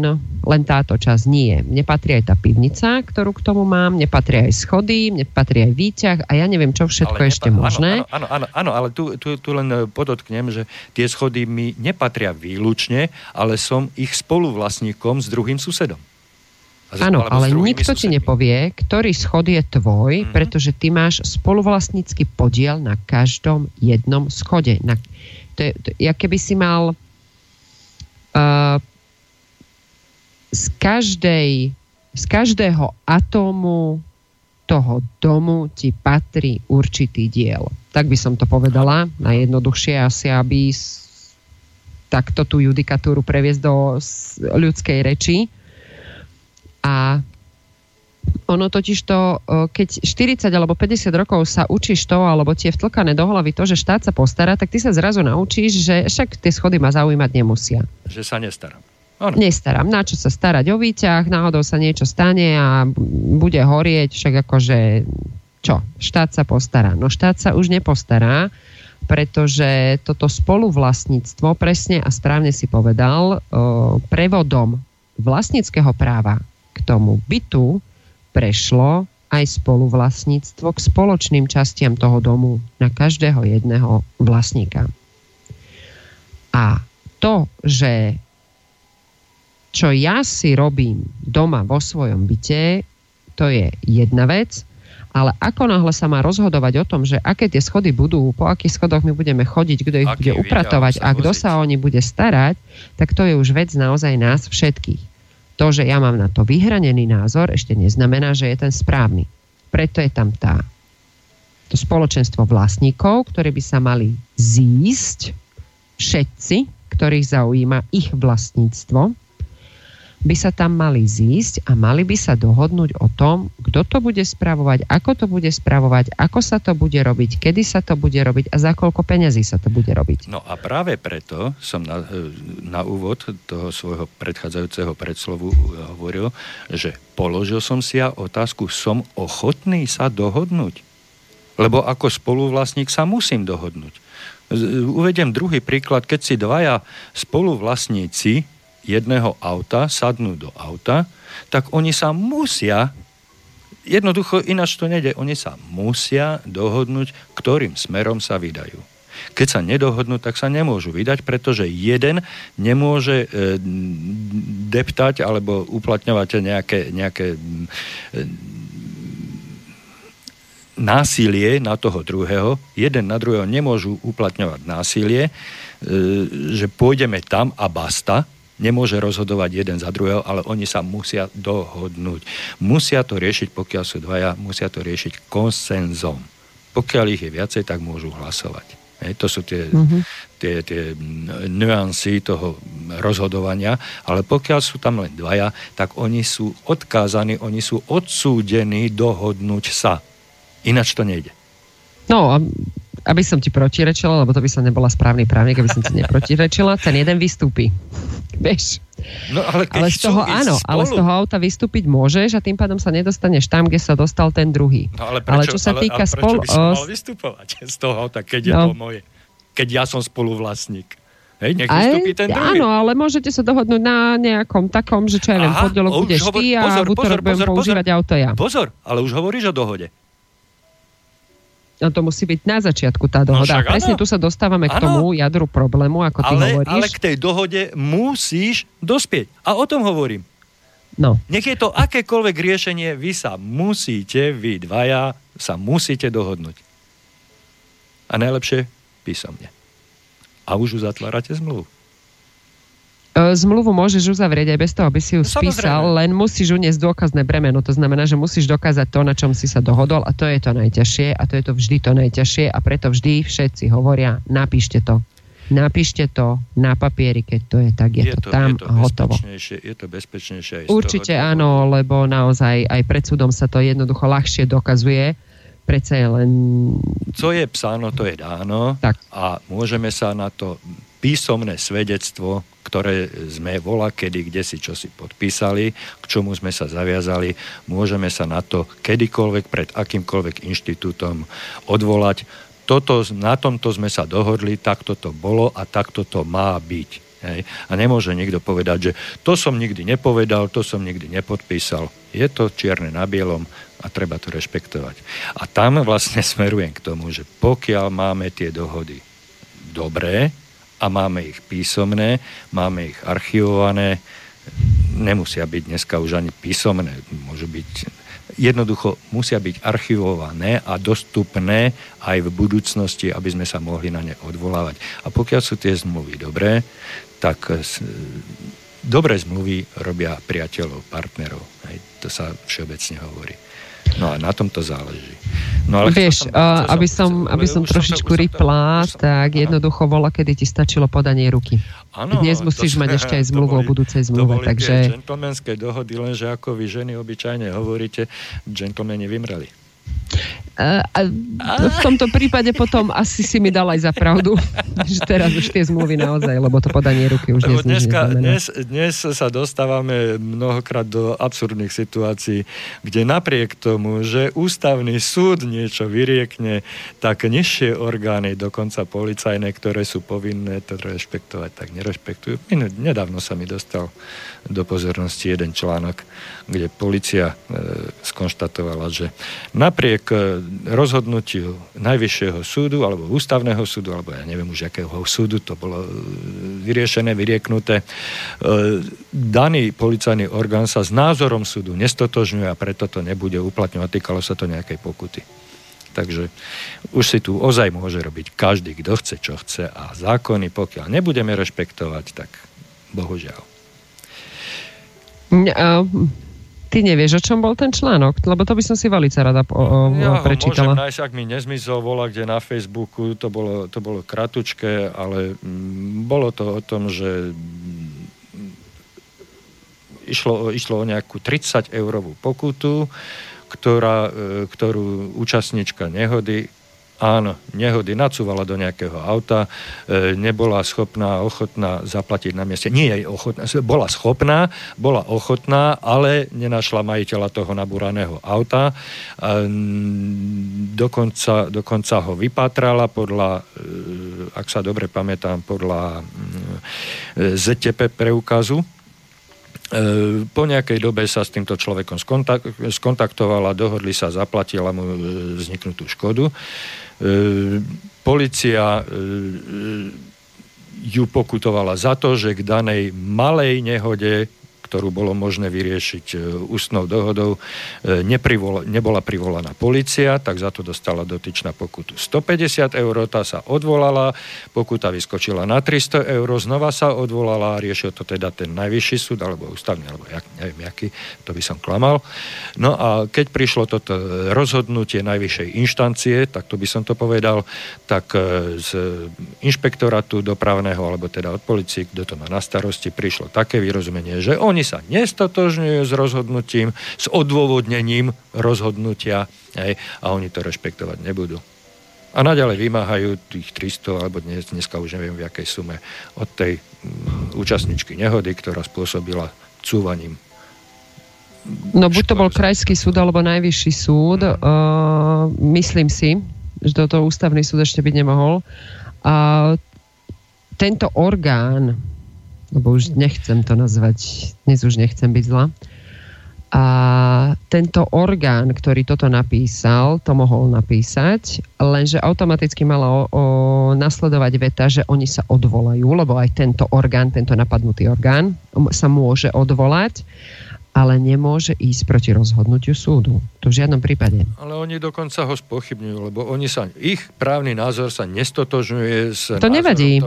táto časť, nie. Mne patrí aj tá pivnica, ktorú k tomu mám, mne patrí aj schody, mne patrí aj výťah a ja neviem, čo všetko ešte možné. Áno, ale tu len podotknem, že tie schody mi nepatria výlučne, ale som ich spoluvlastník s druhým susedom. Áno, ale nikto ti nepovie, ktorý schod je tvoj, pretože ty máš spoluvlastnícky podiel na každom jednom schode. Ja keby si mal z každého atómu toho domu ti patrí určitý diel. Tak by som to povedala, najjednoduchšie asi, aby takto tú judikatúru previesť do ľudskej reči. A ono totiž to, keď 40 alebo 50 rokov sa učíš to, alebo tie vtlkané do hlavy to, že štát sa postará, tak ty sa zrazu naučíš, že však tie schody ma zaujímať nemusia. Že sa nestarám. Ano. Nestarám. Na čo sa starať o výťah, náhodou sa niečo stane a bude horieť, však akože čo? Štát sa postará. No štát sa už nepostará, pretože toto spoluvlastníctvo, presne a správne si povedal, prevodom vlastníckeho práva k tomu bytu prešlo aj spoluvlastníctvo k spoločným častiam toho domu na každého jedného vlastníka. A to, že čo ja si robím doma vo svojom byte, to je jedna vec, ale ako náhle sa má rozhodovať o tom, že aké tie schody budú, po akých schodoch my budeme chodiť, kto ich bude upratovať a kto sa o ne bude starať, tak to je už vec naozaj nás všetkých. To, že ja mám na to vyhranený názor, ešte neznamená, že je ten správny. Preto je tam to spoločenstvo vlastníkov, ktorí by sa mali zísť, všetci, ktorých zaujíma ich vlastníctvo, by sa tam mali zísť a mali by sa dohodnúť o tom, kto to bude spravovať, ako to bude spravovať, ako sa to bude robiť, kedy sa to bude robiť a za koľko peňazí sa to bude robiť. No a práve preto som na úvod toho svojho predchádzajúceho predslovu hovoril, že položil som si ja otázku, som ochotný sa dohodnúť? Lebo ako spoluvlastník sa musím dohodnúť. Uvediem druhý príklad, keď si dvaja spoluvlastníci jedného auta sadnú do auta, tak oni sa musia, jednoducho ináč to nejde, oni sa musia dohodnúť, ktorým smerom sa vydajú. Keď sa nedohodnú, tak sa nemôžu vydať, pretože jeden nemôže deptať alebo uplatňovať nejaké násilie na toho druhého. Jeden na druhého nemôžu uplatňovať násilie, že pôjdeme tam a basta. Nemôže rozhodovať jeden za druhého, ale oni sa musia dohodnúť. Musia to riešiť, pokiaľ sú dvaja, musia to riešiť konsenzom. Pokiaľ ich je viacej, tak môžu hlasovať. To sú tie nuancy toho rozhodovania, ale pokiaľ sú tam len dvaja, tak oni sú odkázaní, oni sú odsúdení dohodnúť sa. Ináč to nejde. No, aby som ti protirečila, lebo to by som nebola správny právnik, aby som ti neprotirečila, ten jeden vystúpi. Vieš? No, ale z toho, áno, ale z toho auta vystúpiť môžeš a tým pádom sa nedostaneš tam, kde sa dostal ten druhý. No, ale prečo, ale čo sa týka prečo by som mal vystupovať z toho auta, keď je to moje? Keď ja som spoluvlastník. Hej, nech vystúpi ten druhý. Áno, ale môžete sa dohodnúť na nejakom takom, že čo ja viem, poddelok budeš ty a v útorok budem používať auto ja. Pozor, ale už hovoríš o dohode. No to musí byť na začiatku tá dohoda. No presne tu sa dostávame k tomu jadru problému, ako ty hovoríš. Ale k tej dohode musíš dospieť. A o tom hovorím. No. Nech je to akékoľvek riešenie, vy dvaja sa musíte dohodnúť. A najlepšie písomne. A už uzatvárate zmluvu. Zmluvu môžeš uzavrieť aj bez toho, aby si ju spísal, len musíš uniesť dôkazné bremeno. To znamená, že musíš dokázať to, na čom si sa dohodol, a to je to najťažšie a to je to vždy to najťažšie a preto vždy všetci hovoria, napíšte to. Napíšte to na papieri, keď to je tak, je to tam a hotovo. Je to bezpečnejšie. Určite áno, lebo naozaj aj pred súdom sa to jednoducho ľahšie dokazuje. Predsa je len... Co je psáno, to je dáno tak. A môžeme sa na to písomné svedectvo, ktoré sme volakedy kdesi čosi podpísali, k čomu sme sa zaviazali, môžeme sa na to kedykoľvek pred akýmkoľvek inštitútom odvolať. Na tomto sme sa dohodli, takto to bolo a takto to má byť. Hej? A nemôže nikto povedať, že to som nikdy nepovedal, to som nikdy nepodpísal. Je to čierne na bielom a treba to rešpektovať. A tam vlastne smerujem k tomu, že pokiaľ máme tie dohody dobré, a máme ich písomné, máme ich archivované, nemusia byť dneska už ani písomné, môžu byť, jednoducho musia byť archivované a dostupné aj v budúcnosti, aby sme sa mohli na ne odvolávať. A pokiaľ sú tie zmluvy dobré, tak dobré zmluvy robia priateľov, partnerov. Hej, to sa všeobecne hovorí. No a na tom to záleží. No, ale vieš, aby som trošičku rýpla, tak jednoducho bola, kedy ti stačilo podanie ruky. Ano, dnes musíš mať ešte aj zmluvu o budúcej zmluve. To boli takže... tie džentlmenské dohody, lenže ako vy ženy obyčajne hovoríte, džentlmeni vymreli. A v tomto prípade potom asi si mi dal aj za pravdu, že teraz už tie zmluvy naozaj, lebo to podanie ruky už dnes sa dostávame mnohokrát do absurdných situácií, kde napriek tomu, že ústavný súd niečo vyriekne, tak nižšie orgány, dokonca policajné, ktoré sú povinné to rešpektovať, tak nerešpektujú. Nedávno sa mi dostal do pozornosti jeden článok, kde policia skonštatovala, že napriek rozhodnutiu Najvyššieho súdu, alebo Ústavného súdu, alebo ja neviem už akého súdu, to bolo vyriešené, vyrieknuté. Daný policajný orgán sa s názorom súdu nestotožňuje a preto to nebude uplatňovať. Týkalo sa to nejakej pokuty. Takže už si tu ozaj môže robiť každý, kto chce, čo chce a zákony, pokiaľ nebudeme rešpektovať, tak bohužiaľ. Ty nevieš, o čom bol ten článok? Lebo to by som si velice rada prečítala. Ja ho môžem nájsť, ak mi nezmizol volakde na Facebooku, to bolo kratučké, ale bolo to o tom, že išlo o nejakú 30-eurovú pokutu, ktorú účastnička nehody, nacúvala do nejakého auta, nebola schopná, ochotná zaplatiť na mieste. Nie je ochotná, bola ochotná, ale nenašla majiteľa toho nabúraného auta. Dokonca ho vypátrala podľa, ak sa dobre pamätám, podľa ZTP preukazu. Po nejakej dobe sa s týmto človekom skontaktovala, dohodli sa, zaplatila mu vzniknutú škodu. Polícia ju pokutovala za to, že k danej malej nehode, ktorú bolo možné vyriešiť ústnou dohodou, nebola privolaná polícia, tak za to dostala dotyčná pokutu 150 €, tá sa odvolala, pokuta vyskočila na 300 €, znova sa odvolala, riešil to teda ten najvyšší súd, alebo ústavný, alebo neviem jaký, to by som klamal. No a keď prišlo toto rozhodnutie najvyššej inštancie, tak to by som to povedal, tak z inšpektorátu dopravného, alebo teda od polície, kto to má na starosti, prišlo také vyrozumenie, že oni sa nestotožňujú s rozhodnutím, s odôvodnením rozhodnutia, a oni to rešpektovať nebudú. A naďalej vymáhajú tých 300, alebo dneska už neviem v jakej sume, od tej účastničky nehody, ktorá spôsobila cúvaním. No buď to bol krajský súd, alebo najvyšší súd, myslím si, že toto ústavný súd ešte byť nemohol. A tento orgán, lebo už nechcem to nazvať, dnes už nechcem byť zlá. A tento orgán, ktorý toto napísal, to mohol napísať, lenže automaticky mala nasledovať veta, že oni sa odvolajú, lebo aj tento orgán, tento napadnutý orgán sa môže odvolať, ale nemôže ísť proti rozhodnutiu súdu. To v žiadnom prípade. Ale oni dokonca ho spochybňujú, lebo ich právny názor sa nestotožňuje s názorom. To nevadí.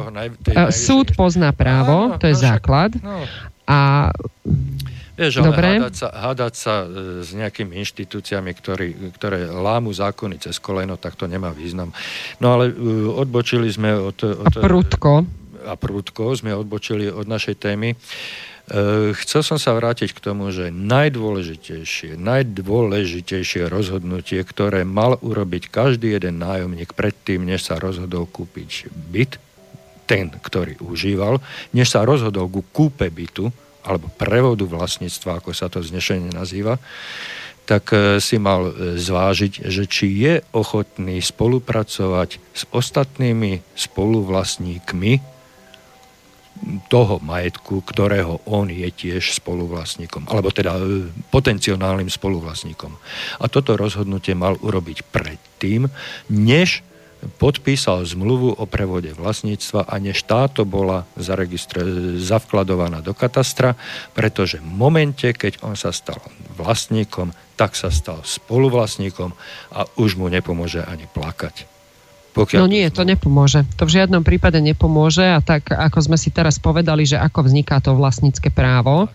Súd pozná právo, to je základ. No. A... Vieš, ale hádať sa s nejakými inštitúciami, ktoré lámu zákony cez koleno, tak to nemá význam. No ale odbočili sme od A prúdko sme odbočili od našej témy. Chcel som sa vrátiť k tomu, že najdôležitejšie rozhodnutie, ktoré mal urobiť každý jeden nájomník predtým, než sa rozhodol kúpiť byt, ten, ktorý užíval, než sa rozhodol ku kúpe bytu, alebo prevodu vlastníctva, ako sa to znešenie nazýva, tak si mal zvážiť, že či je ochotný spolupracovať s ostatnými spoluvlastníkmi toho majetku, ktorého on je tiež spoluvlastníkom, alebo teda potenciálnym spoluvlastníkom. A toto rozhodnutie mal urobiť predtým, než podpísal zmluvu o prevode vlastníctva a než táto bola zavkladovaná do katastra, pretože v momente, keď on sa stal vlastníkom, tak sa stal spoluvlastníkom a už mu nepomôže ani plakať. Pokiaľ to nepomôže. To v žiadnom prípade nepomôže a tak, ako sme si teraz povedali, že ako vzniká to vlastnícke právo,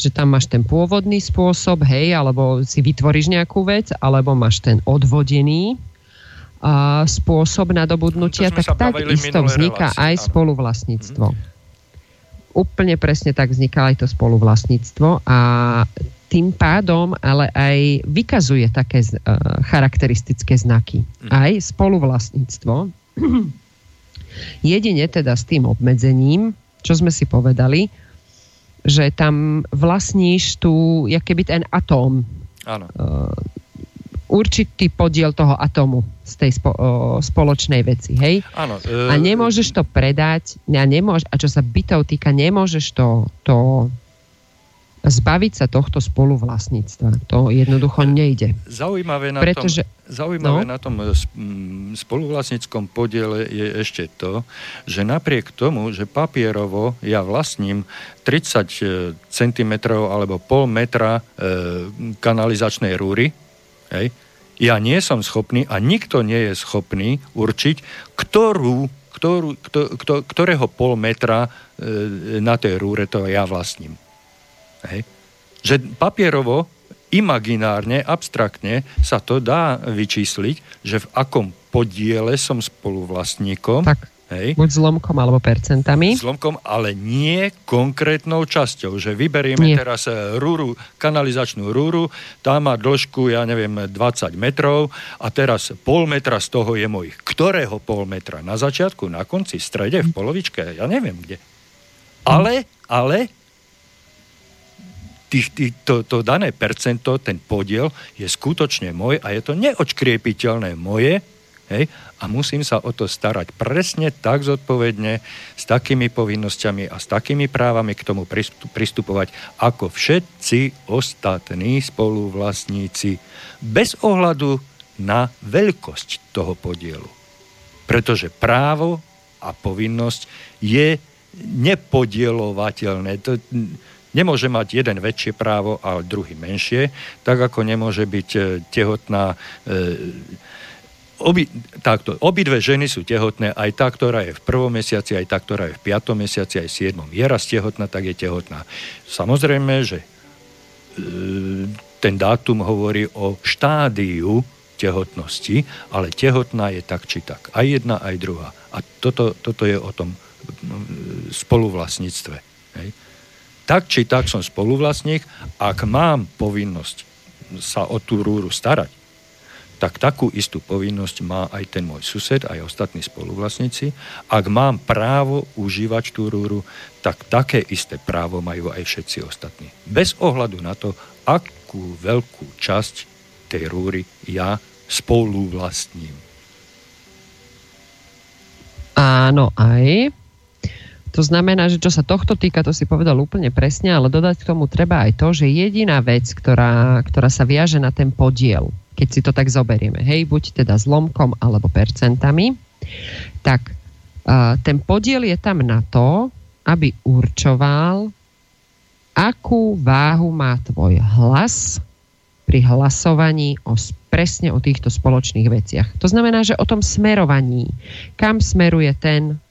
že tam máš ten pôvodný spôsob, hej, alebo si vytvoríš nejakú vec, alebo máš ten odvodený spôsob nadobudnutia, tak isto vzniká relácie, aj spoluvlastníctvo. Mm-hmm. Úplne presne tak vzniká aj to spoluvlastníctvo a tým pádom ale aj vykazuje také charakteristické znaky. Mm-hmm. Aj spoluvlastníctvo. Jedine teda s tým obmedzením, čo sme si povedali, že tam vlastníš tu, jak keby ten atóm. Áno. Určitý podiel toho atómu z tej spoločnej veci, hej? Áno. A nemôžeš to predať, a čo sa bytov týka, nemôžeš to zbaviť sa tohto spoluvlastníctva. To jednoducho nejde. Zaujímavé na tom spoluvlastníckom podiele je ešte to, že napriek tomu, že papierovo ja vlastním 30 cm alebo pol metra kanalizačnej rúry, hej, ja nie som schopný a nikto nie je schopný určiť, ktorého pol metra na tej rúre to ja vlastním. Hej. Že papierovo, imaginárne, abstraktne sa to dá vyčísliť, že v akom podiele som spoluvlastníkom. Tak, hej, buď zlomkom alebo percentami. Zlomkom, ale nie konkrétnou časťou. Že vyberieme teraz rúru, kanalizačnú rúru, tá má dĺžku, 20 metrov a teraz pol metra z toho je mojich. Ktorého pol metra? Na začiatku, na konci, v strede, v polovičke, ja neviem kde. Ale to dané percento, ten podiel je skutočne môj a je to neodškriepiteľné moje, hej, a musím sa o to starať presne tak zodpovedne, s takými povinnosťami a s takými právami k tomu pristupovať ako všetci ostatní spoluvlastníci bez ohľadu na veľkosť toho podielu. Pretože právo a povinnosť je nepodielovateľné. To nemôže mať jeden väčšie právo a druhý menšie, tak ako nemôže byť tehotná. Obidve ženy sú tehotné, aj tá, ktorá je v prvom mesiaci, aj tá, ktorá je v 5. mesiaci, aj v 7. Je raz tehotná, tak je tehotná. Samozrejme, že ten dátum hovorí o štádiu tehotnosti, ale tehotná je tak či tak. Aj jedna, aj druhá. A toto je o tom spoluvlastníctve. Hej? Tak či tak som spoluvlastník, ak mám povinnosť sa o tú rúru starať, tak takú istú povinnosť má aj ten môj sused, aj ostatní spoluvlastníci. Ak mám právo užívať tú rúru, tak také isté právo majú aj všetci ostatní. Bez ohľadu na to, akú veľkú časť tej rúry ja spoluvlastním. Áno, aj... To znamená, že čo sa tohto týka, to si povedal úplne presne, ale dodať k tomu treba aj to, že jediná vec, ktorá sa viaže na ten podiel, keď si to tak zoberieme, hej, buď teda zlomkom alebo percentami, tak ten podiel je tam na to, aby určoval, akú váhu má tvoj hlas pri hlasovaní presne o týchto spoločných veciach. To znamená, že o tom smerovaní, kam smeruje ten,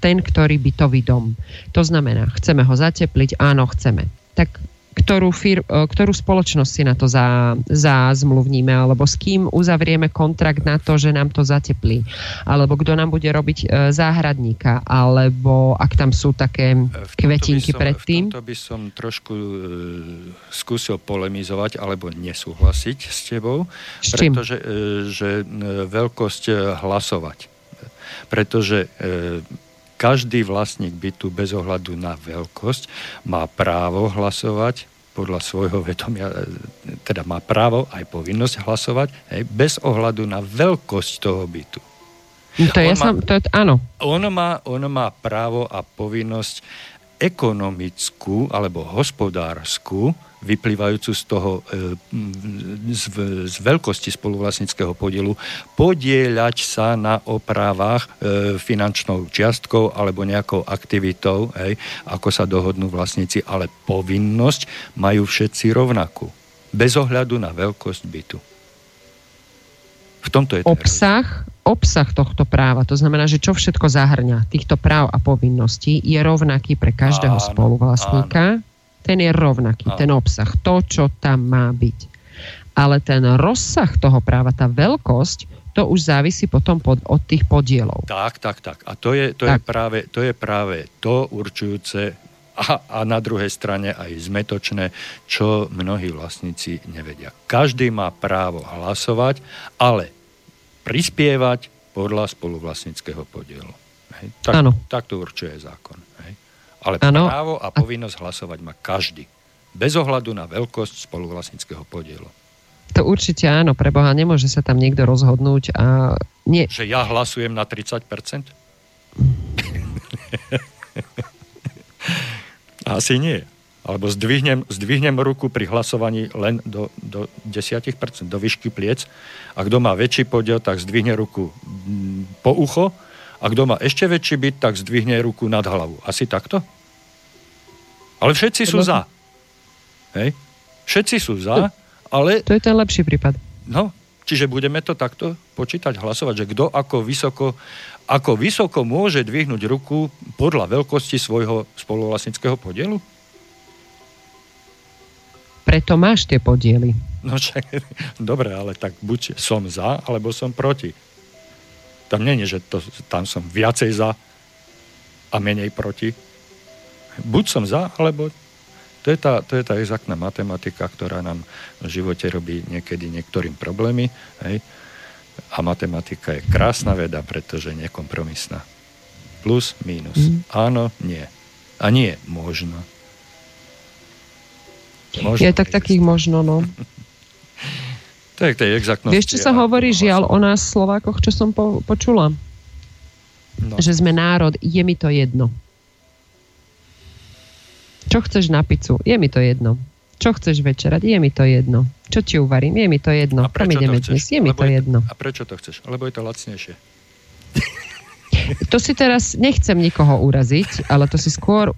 ktorý bytový dom. To znamená, chceme ho zatepliť, áno, chceme. Tak ktorú spoločnosť si na to zazmluvníme, alebo s kým uzavrieme kontrakt na to, že nám to zateplí, alebo kto nám bude robiť záhradníka, alebo ak tam sú také kvetinky predtým. V tomto by som trošku skúsil polemizovať, alebo nesúhlasiť s tebou. S čím? Pretože veľkosť hlasovať. Pretože každý vlastník bytu bez ohľadu na veľkosť má právo hlasovať podľa svojho vedomia, teda má právo aj povinnosť hlasovať, hej, bez ohľadu na veľkosť toho bytu. Ono má právo a povinnosť ekonomickú alebo hospodárskú, vyplývajúcu z toho, z veľkosti spoluvlastníckeho podielu, podieľať sa na opravách finančnou čiastkou alebo nejakou aktivitou, hej, ako sa dohodnú vlastníci, ale povinnosť majú všetci rovnakú. Bez ohľadu na veľkosť bytu. V tomto je obsah tohto práva, to znamená, že čo všetko zahrňa týchto práv a povinností, je rovnaký pre každého spoluvlastníka. ten je rovnaký, ten obsah, to, čo tam má byť. Ale ten rozsah toho práva, tá veľkosť, to už závisí potom od tých podielov. Tak. A to je práve to určujúce a na druhej strane aj zmetočné, čo mnohí vlastníci nevedia. Každý má právo hlasovať, ale prispievať podľa spoluvlastníckeho podielu. Hej? Tak to určuje zákon. Hej? Ale právo a povinnosť hlasovať má každý. Bez ohľadu na veľkosť spoluvlastníckeho podielu. To určite áno, pre Boha, nemôže sa tam niekto rozhodnúť a nie... Že ja hlasujem na 30%? Asi nie. Alebo zdvihnem ruku pri hlasovaní len do 10%, do výšky pliec. A kto má väčší podiel, tak zdvihne ruku po ucho. A kto má ešte väčší byt, tak zdvihne ruku nad hlavu. Asi takto? Ale všetci sú za. Hej? Všetci sú za... Ale, to je ten lepší prípad. No, čiže budeme to takto počítať, hlasovať, že kto ako vysoko môže dvihnúť ruku podľa veľkosti svojho spoluvlastníckeho podielu? Preto máš tie podiely. No, dobre, ale tak buď som za, alebo som proti. Tam nie je, že tam som viacej za a menej proti. Buď som za, alebo... To je tá exaktná matematika, ktorá nám v živote robí niekedy niektorým problémy. Hej? A matematika je krásna veda, pretože je nekompromisná. Plus, mínus. Áno, nie. A nie, možno. Je tak takých možno, no. Tak to je exaktnosť. Vieš, čo sa hovorí žiaľ o nás Slovákoch, čo som počula? No. Že sme národ, je mi to jedno. Čo chceš na pizzu? Je mi to jedno. Čo chceš večerať? Je mi to jedno. Čo ti uvarím? Je mi to jedno. Tam ideme dnes? Je mi to jedno. A prečo to chceš? Lebo je to lacnejšie. To si teraz, nechcem nikoho uraziť, ale to si skôr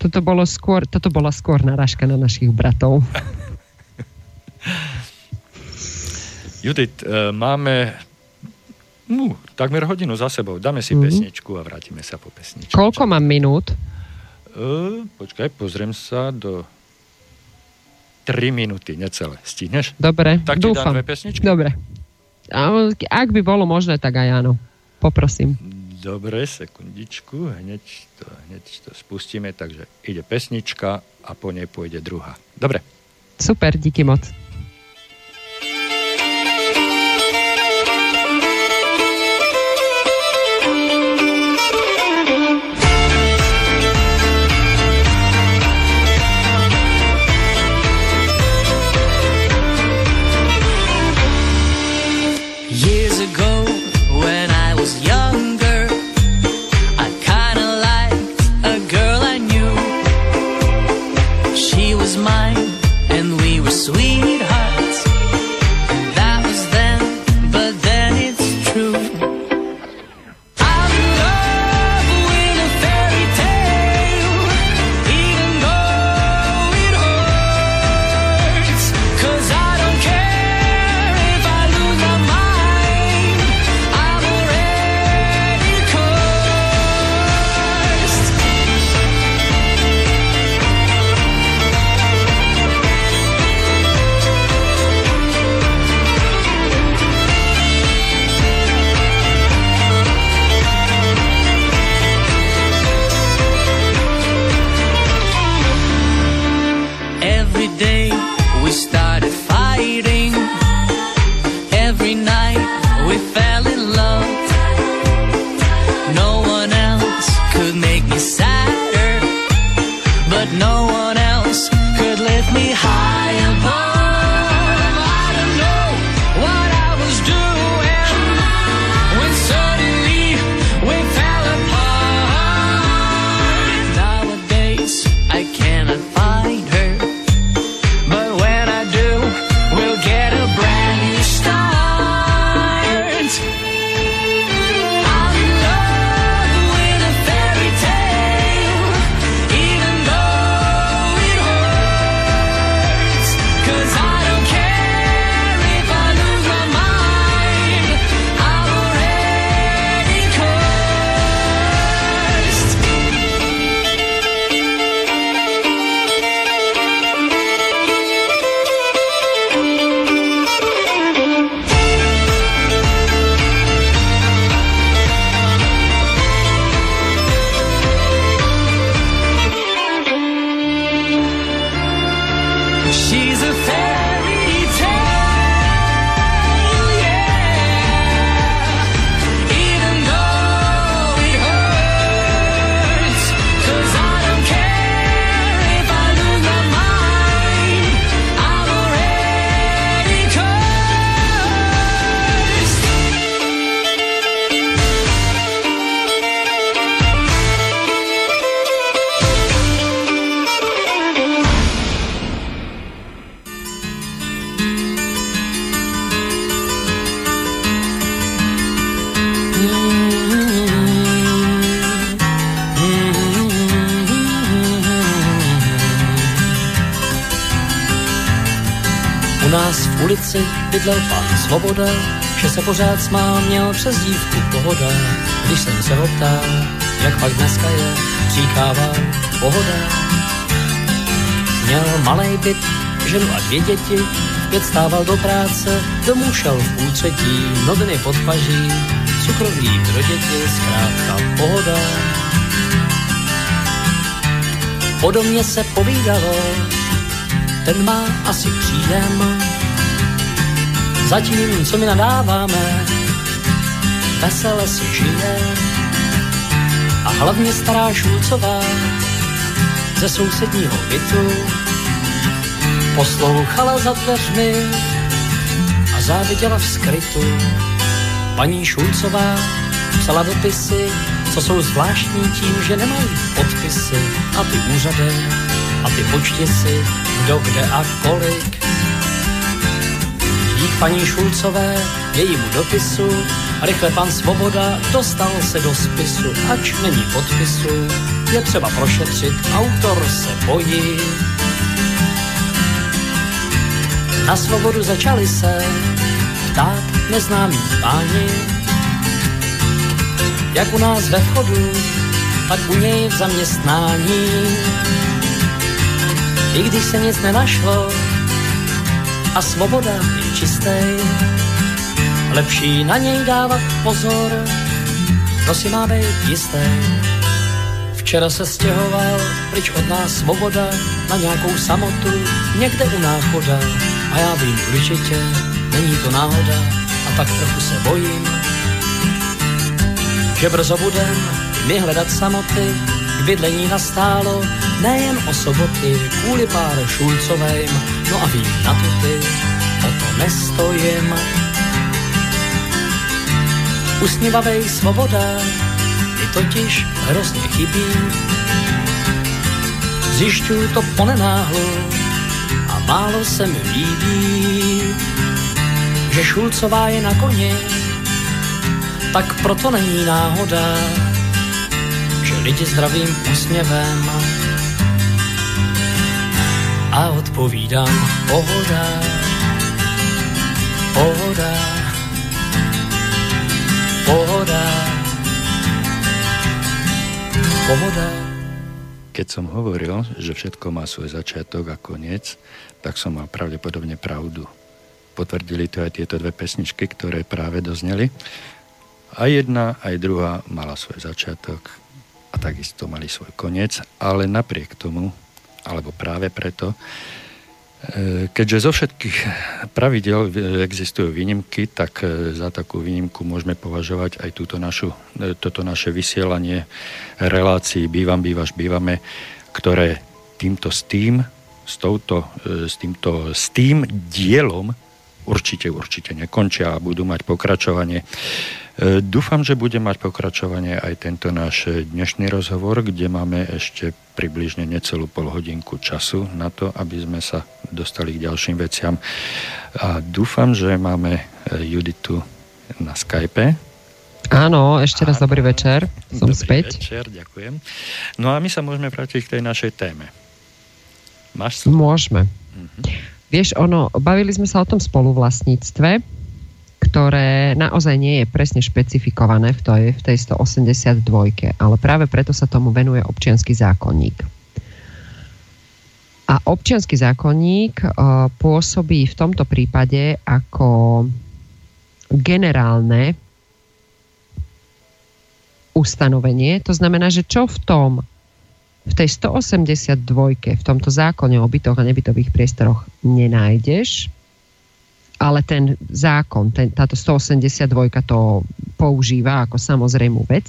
toto bola skôr narážka na našich bratov. Judit, máme takmer hodinu za sebou. Dáme si pesničku a vrátime sa po pesničku. Koľko mám minút? Počkaj, pozriem sa do 3 minúty, necelé. Stihneš? Dobre, tak dúfam. Tak ti dám dve pesničky? Dobre. Ak by bolo možné, tak aj áno. Poprosím. Dobre, sekundičku. Hneď to spustíme, takže ide pesnička a po nej pôjde druhá. Dobre. Super, díky moc. ulici bydlel pán Svoboda, že se pořád smál, měl přezdívku Pohoda. Když jsem se ho ptal, jak pak dneska je, říkával pohoda. Měl malej byt, ženu a 2 děti, pět stával do práce, domů šel v půltřetí, noviny pod paží, cukrovní pro děti, zkrátka pohoda. O domě se povídalo, ten má asi příjem, zatím, co my nadáváme, vesele si žije. A hlavně stará Šulcová ze sousedního bytu poslouchala za dveřmi a záviděla v skrytu. Paní Šulcová psala dopisy, co jsou zvláštní tím, že nemají podpisy a ty úřady a ty počty si, kdo kde a kolik. Dík paní Šulcové, jejímu dopisu, rychle pan Svoboda dostal se do spisu, ač není podpisu, je třeba prošetřit, autor se bojí. Na Svobodu začali se ptát neznámí páni, jak u nás ve vchodu, tak u něj v zaměstnání. I když se nic nenašlo a Svoboda je čistej, lepší na něj dávat pozor, kdo si má být jistý. Včera se stěhoval pryč od nás Svoboda na nějakou samotu, někde u náchoda. A já vím určitě, není to náhoda a tak trochu se bojím, že brzo budem my hledat samoty, k bydlení nastálo nejen o soboty, kvůli pár Šulcovým, no a vím na to ty, o to nestojím. Usnívavej Svoboda mi totiž hrozně chybí, zjišťuju to ponenáhlu a málo se mi líbí, že Šulcová je na koni, tak proto není náhoda, že lidi zdravým úsměvem a odpovídám pohoda, pohoda, pohoda, pohoda. Keď som hovoril, že všetko má svoj začiatok a koniec, tak som mal pravdepodobne pravdu. Potvrdili to aj tieto 2 pesničky, ktoré práve dozneli. A jedna, aj druhá mala svoj začiatok a takisto mali svoj koniec, ale napriek tomu, alebo práve preto, keďže zo všetkých pravidel existujú výnimky, tak za takú výnimku môžeme považovať aj toto naše vysielanie relácií Bývam, bývaš, bývame, ktoré s tým dielom určite nekončia a budú mať pokračovanie. Dúfam, že bude mať pokračovanie aj tento náš dnešný rozhovor, kde máme ešte približne necelú polhodinku času na to, aby sme sa dostali k ďalším veciam. A dúfam, že máme Juditu na Skype. Áno, ešte raz dobrý večer. Som späť. Dobrý večer, ďakujem. No a my sa môžeme vrátiť k tej našej téme. Máš slovo? Môžeme. Mhm. Vieš, bavili sme sa o tom spoluvlastníctve, ktoré naozaj nie je presne špecifikované v tej 182, ale práve preto sa tomu venuje občiansky zákonník. A občiansky zákonník pôsobí v tomto prípade ako generálne ustanovenie, to znamená, že čo v tej 182, v tomto zákone o bytoch a nebytových priestoroch nenájdeš, ale ten zákon, táto 182 to používa ako samozrejmú vec,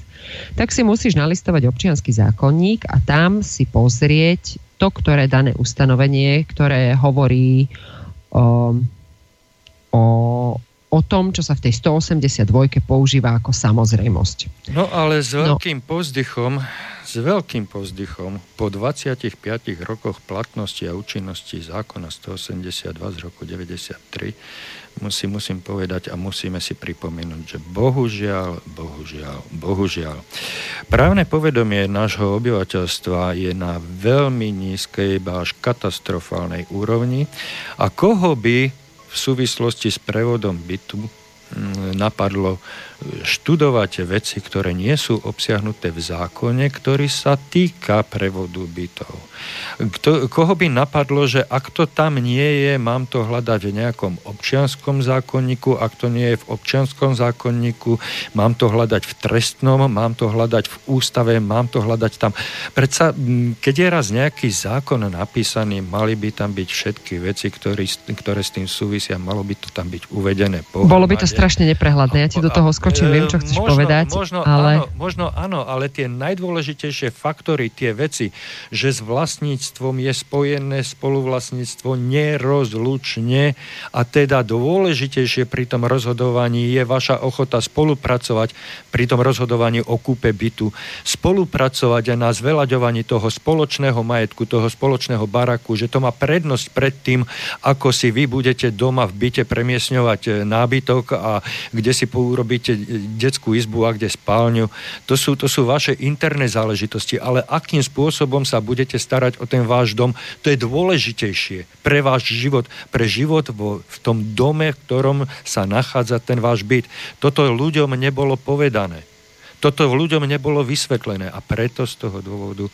tak si musíš nalistovať občiansky zákonník a tam si pozrieť to, ktoré dané ustanovenie, ktoré hovorí o tom, čo sa v tej 182 používa ako samozrejmosť. No ale s veľkým povzdychom po 25 rokoch platnosti a účinnosti zákona 182 z roku 93 musím povedať a musíme si pripomenúť, že bohužiaľ právne povedomie nášho obyvateľstva je na veľmi nízkej, až katastrofálnej úrovni a koho by v súvislosti s prevodom bytu napadlo študovať veci, ktoré nie sú obsiahnuté v zákone, ktorý sa týka prevodu bytov. Koho by napadlo, že ak to tam nie je, mám to hľadať v nejakom občianskom zákonníku, ak to nie je v občianskom zákonníku, mám to hľadať v trestnom, mám to hľadať v ústave, mám to hľadať tam. Predsa, keď je raz nejaký zákon napísaný, mali by tam byť všetky veci, ktoré s tým súvisia, malo by to tam byť uvedené po. Bolo by to strašne neprehľadné. Ja ti do toho skočím, viem, čo chceš povedať. Možno áno, ale tie najdôležitejšie faktory, tie veci, že s vlastníctvom je spojené spoluvlastníctvo nerozlučne a teda dôležitejšie pri tom rozhodovaní je vaša ochota spolupracovať pri tom rozhodovaní o kúpe bytu, spolupracovať aj na zveľaďovaní toho spoločného majetku, toho spoločného baraku, že to má prednosť pred tým, ako si vy budete doma v byte premiesňovať nábyt a kde si urobíte detskú izbu a kde spálňu. To sú vaše interné záležitosti, ale akým spôsobom sa budete starať o ten váš dom, to je dôležitejšie pre váš život, pre život v tom dome, v ktorom sa nachádza ten váš byt. Toto ľuďom nebolo povedané. Toto ľuďom nebolo vysvetlené a preto z toho dôvodu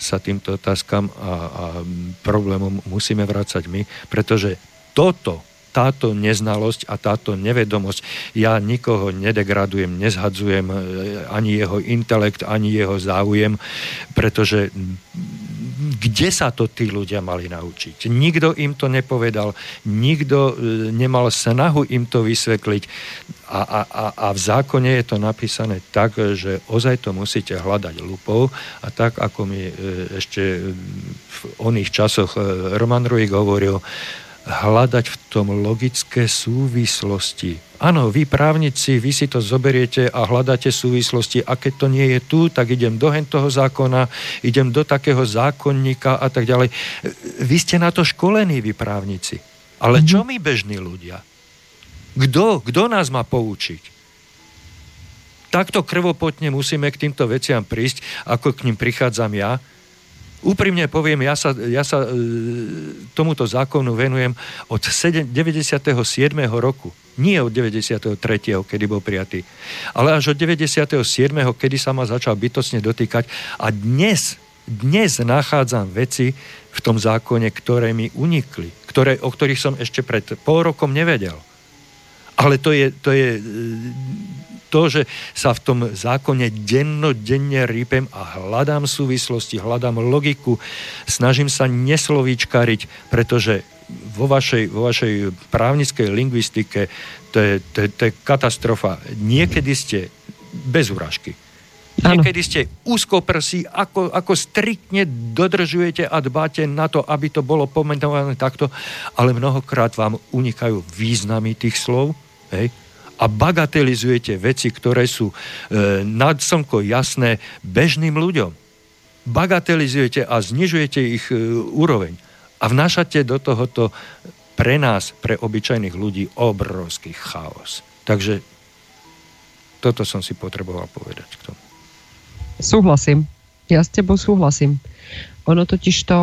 sa týmto otázkam a problémom musíme vrácať my, pretože táto neznalosť a táto nevedomosť. Ja nikoho nedegradujem, nezhadzujem ani jeho intelekt, ani jeho záujem, pretože kde sa to tí ľudia mali naučiť? Nikto im to nepovedal, nikto nemal snahu im to vysvetliť a v zákone je to napísané tak, že ozaj to musíte hľadať lupou a tak, ako mi ešte v oných časoch Roman Ruik hovoril, hľadať v tom logické súvislosti. Áno, vy právnici, vy si to zoberiete a hľadáte súvislosti a keď to nie je tu, tak idem do hentoho zákona, idem do takého zákonníka a tak ďalej. Vy ste na to školení, vy právnici. Ale čo my bežní ľudia? Kto nás má poučiť? Takto krvopotne musíme k týmto veciam prísť, ako k ním prichádzam ja. Úprimne poviem, ja sa tomuto zákonu venujem od 97. roku. Nie od 93., kedy bol prijatý. Ale až od 97., kedy sa ma začal bytostne dotýkať. A dnes nachádzam veci v tom zákone, ktoré mi unikli. O ktorých som ešte pred pol rokom nevedel. Ale to, že sa v tom zákone dennodenne rýpem a hľadám súvislosti, hľadám logiku, snažím sa neslovíčkariť, pretože vo vašej právnickej lingvistike to je katastrofa. Niekedy ste bez urážky. Niekedy ste úzkoprsí, ako striktne dodržujete a dbáte na to, aby to bolo pomenované takto, ale mnohokrát vám unikajú významy tých slov, hej? A bagatelizujete veci, ktoré sú nad slnko jasné bežným ľuďom. Bagatelizujete a znižujete ich úroveň. A vnášate do tohoto pre nás, pre obyčajných ľudí, obrovský chaos. Takže toto som si potreboval povedať k tomu. Súhlasím. Ja s tebou súhlasím. Ono totiž to...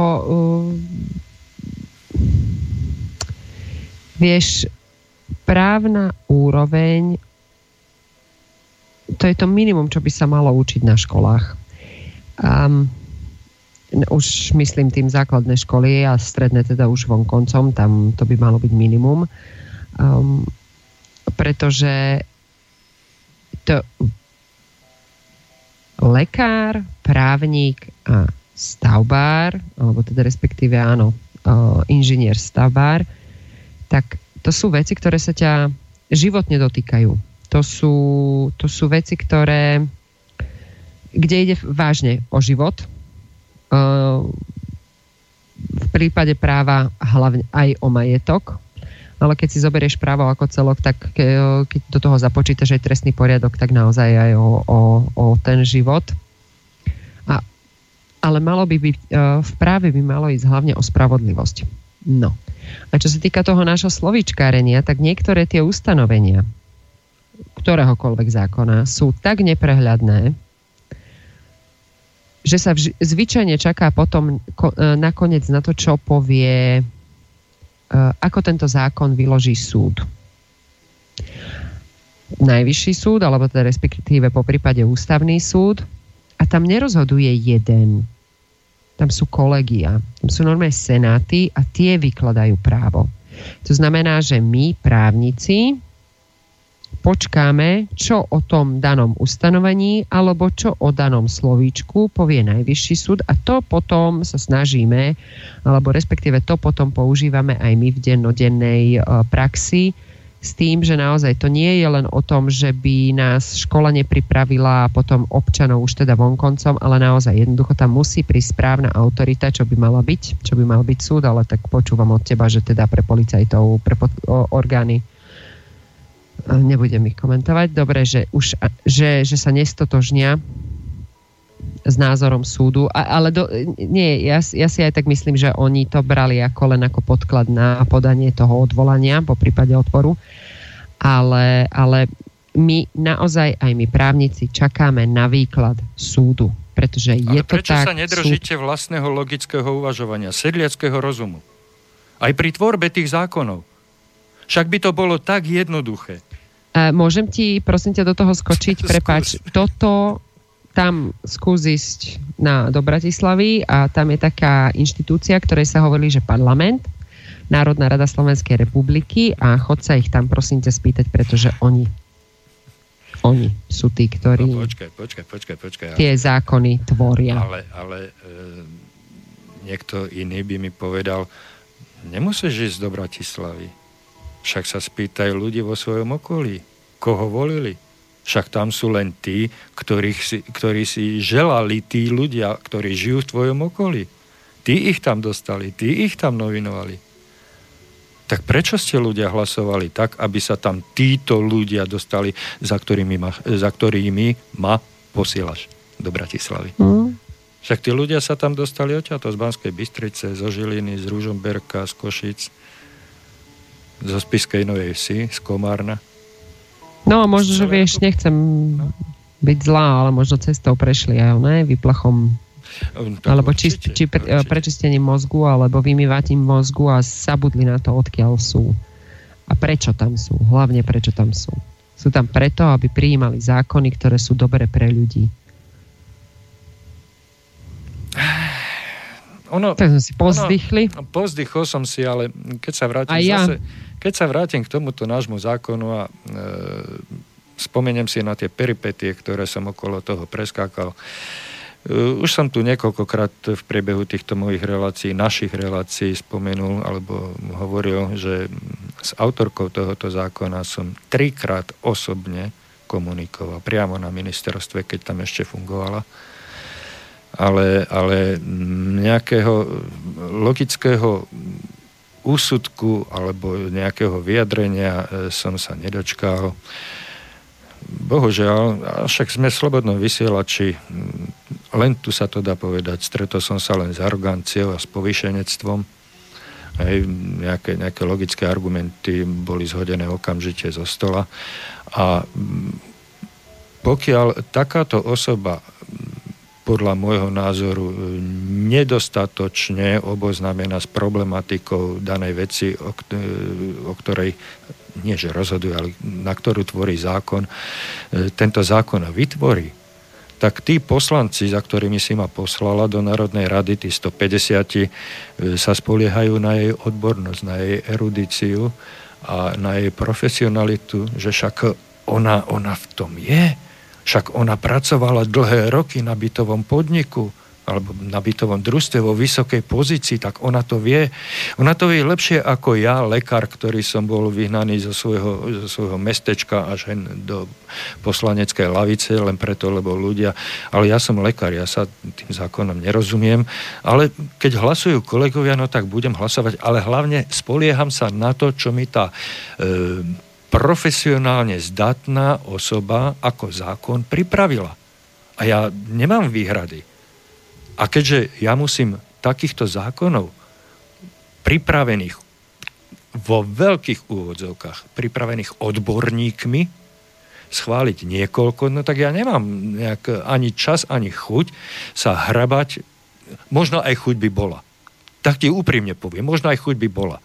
Vieš... Právna úroveň, to je to minimum, čo by sa malo učiť na školách. Už myslím tým základné školy a stredné teda už vonkoncom, tam to by malo byť minimum. Pretože to lekár, právnik a stavbár, alebo teda respektíve áno, inžinier stavbár, tak to sú veci, ktoré sa ťa životne dotýkajú. To sú veci, ktoré, kde ide vážne o život. V prípade práva hlavne aj o majetok. Ale keď si zoberieš právo ako celok, tak keď do toho započítaš aj trestný poriadok, tak naozaj aj o ten život. Ale malo by byť, v práve by malo ísť hlavne o spravodlivosť. No. A čo sa týka toho nášho slovíčkárenia, tak niektoré tie ustanovenia ktoréhokoľvek zákona sú tak neprehľadné, že sa zvyčajne čaká potom nakoniec na to, čo povie ako tento zákon vyloží súd. Najvyšší súd, alebo teda respektíve poprípade ústavný súd, a tam nerozhoduje jeden. Tam sú kolegia, tam sú normálne senáty a tie vykladajú právo. To znamená, že my, právnici, počkáme, čo o tom danom ustanovení alebo čo o danom slovíčku povie najvyšší súd, a to potom sa snažíme, alebo respektíve to potom používame aj my v dennodennej praxi, s tým, že naozaj to nie je len o tom, že by nás škola nepripravila potom občanov už teda vonkoncom, ale naozaj jednoducho tam musí prísť správna autorita, čo by mal byť súd, ale tak počúvam od teba, že teda pre policajtov, pre orgány, nebudem ich komentovať, dobre, že sa nestotožnia s názorom súdu, ale ja si aj tak myslím, že oni to brali ako len ako podklad na podanie toho odvolania, po prípade odporu, ale my naozaj, aj my právnici, čakáme na výklad súdu, pretože je to tak... Ale prečo sa nedržíte vlastného logického uvažovania, sedliackého rozumu? Aj pri tvorbe tých zákonov. Však by to bolo tak jednoduché. Môžem ti, prosím ťa, do toho skočiť? Prepáč, toto... Tam skús ísť do Bratislavy a tam je taká inštitúcia, ktorej sa hovorí, že parlament, Národná rada Slovenskej republiky, a chod sa ich tam prosím te spýtať, pretože oni sú tí, ktorí počkaj, tie zákony tvoria. Ale niekto iný by mi povedal, nemusíš ísť do Bratislavy, však sa spýtaj ľudí vo svojom okolí, koho volili. Však tam sú len tí, ktorí si želali, tí ľudia, ktorí žijú v tvojom okolí. Tí ich tam dostali, tí ich tam novinovali. Tak prečo ste ľudia hlasovali tak, aby sa tam títo ľudia dostali, za ktorými ma posielaš do Bratislavy? Však tí ľudia sa tam dostali odtiaľto z Banskej Bystrice, zo Žiliny, z Ružomberka, z Košic, zo Spišskej Novej Vsi, z Komárna. No, možno, že vieš, nechcem byť zlá, ale možno cestou prešli aj oné, výplachom, alebo prečistením mozgu, alebo vymývaním mozgu a zabudli na to, odkiaľ sú. A prečo tam sú? Hlavne prečo tam sú? Sú tam preto, aby prijímali zákony, ktoré sú dobre pre ľudí. Tak sme si pozdychli. Pozdychol som si, ale keď sa vrátim k tomuto nášmu zákonu a spomeniem si na tie peripetie, ktoré som okolo toho preskákal. Už som tu niekoľkokrát v priebehu týchto mojich relácií, našich relácií spomenul alebo hovoril, že s autorkou tohoto zákona som 3-krát osobne komunikoval priamo na ministerstve, keď tam ešte fungovala. Ale nejakého logického úsudku alebo nejakého vyjadrenia som sa nedočkal. Bohužiaľ, však sme slobodní vysielači, len tu sa to dá povedať. Stretol som sa len s aroganciou a s povýšenectvom. Nejaké logické argumenty boli zhodené okamžite zo stola. A pokiaľ takáto osoba podľa môjho názoru nedostatočne oboznamená s problematikou danej veci, o ktorej nie že rozhoduje, ale na ktorú tvorí zákon, tento zákon vytvorí, tak tí poslanci, za ktorými si ma poslala do Národnej rady, tí 150, sa spoliehajú na jej odbornosť, na jej erudíciu a na jej profesionalitu, že však ona v tom je. Však ona pracovala dlhé roky na bytovom podniku alebo na bytovom družstve vo vysokej pozícii, tak ona to vie. Ona to vie lepšie ako ja, lekár, ktorý som bol vyhnaný zo svojho mestečka až do poslaneckej lavice, len preto, lebo ľudia... Ale ja som lekár, ja sa tým zákonom nerozumiem, ale keď hlasujú kolegovia, no tak budem hlasovať, ale hlavne spolieham sa na to, čo mi tá... profesionálne zdatná osoba ako zákon pripravila. A ja nemám výhrady. A keďže ja musím takýchto zákonov pripravených vo veľkých úvodzovkách, pripravených odborníkmi, schváliť niekoľko, no tak ja nemám nejak ani čas, ani chuť sa hrabať. Možno aj chuť by bola. Tak ti úprimne poviem, možno aj chuť by bola.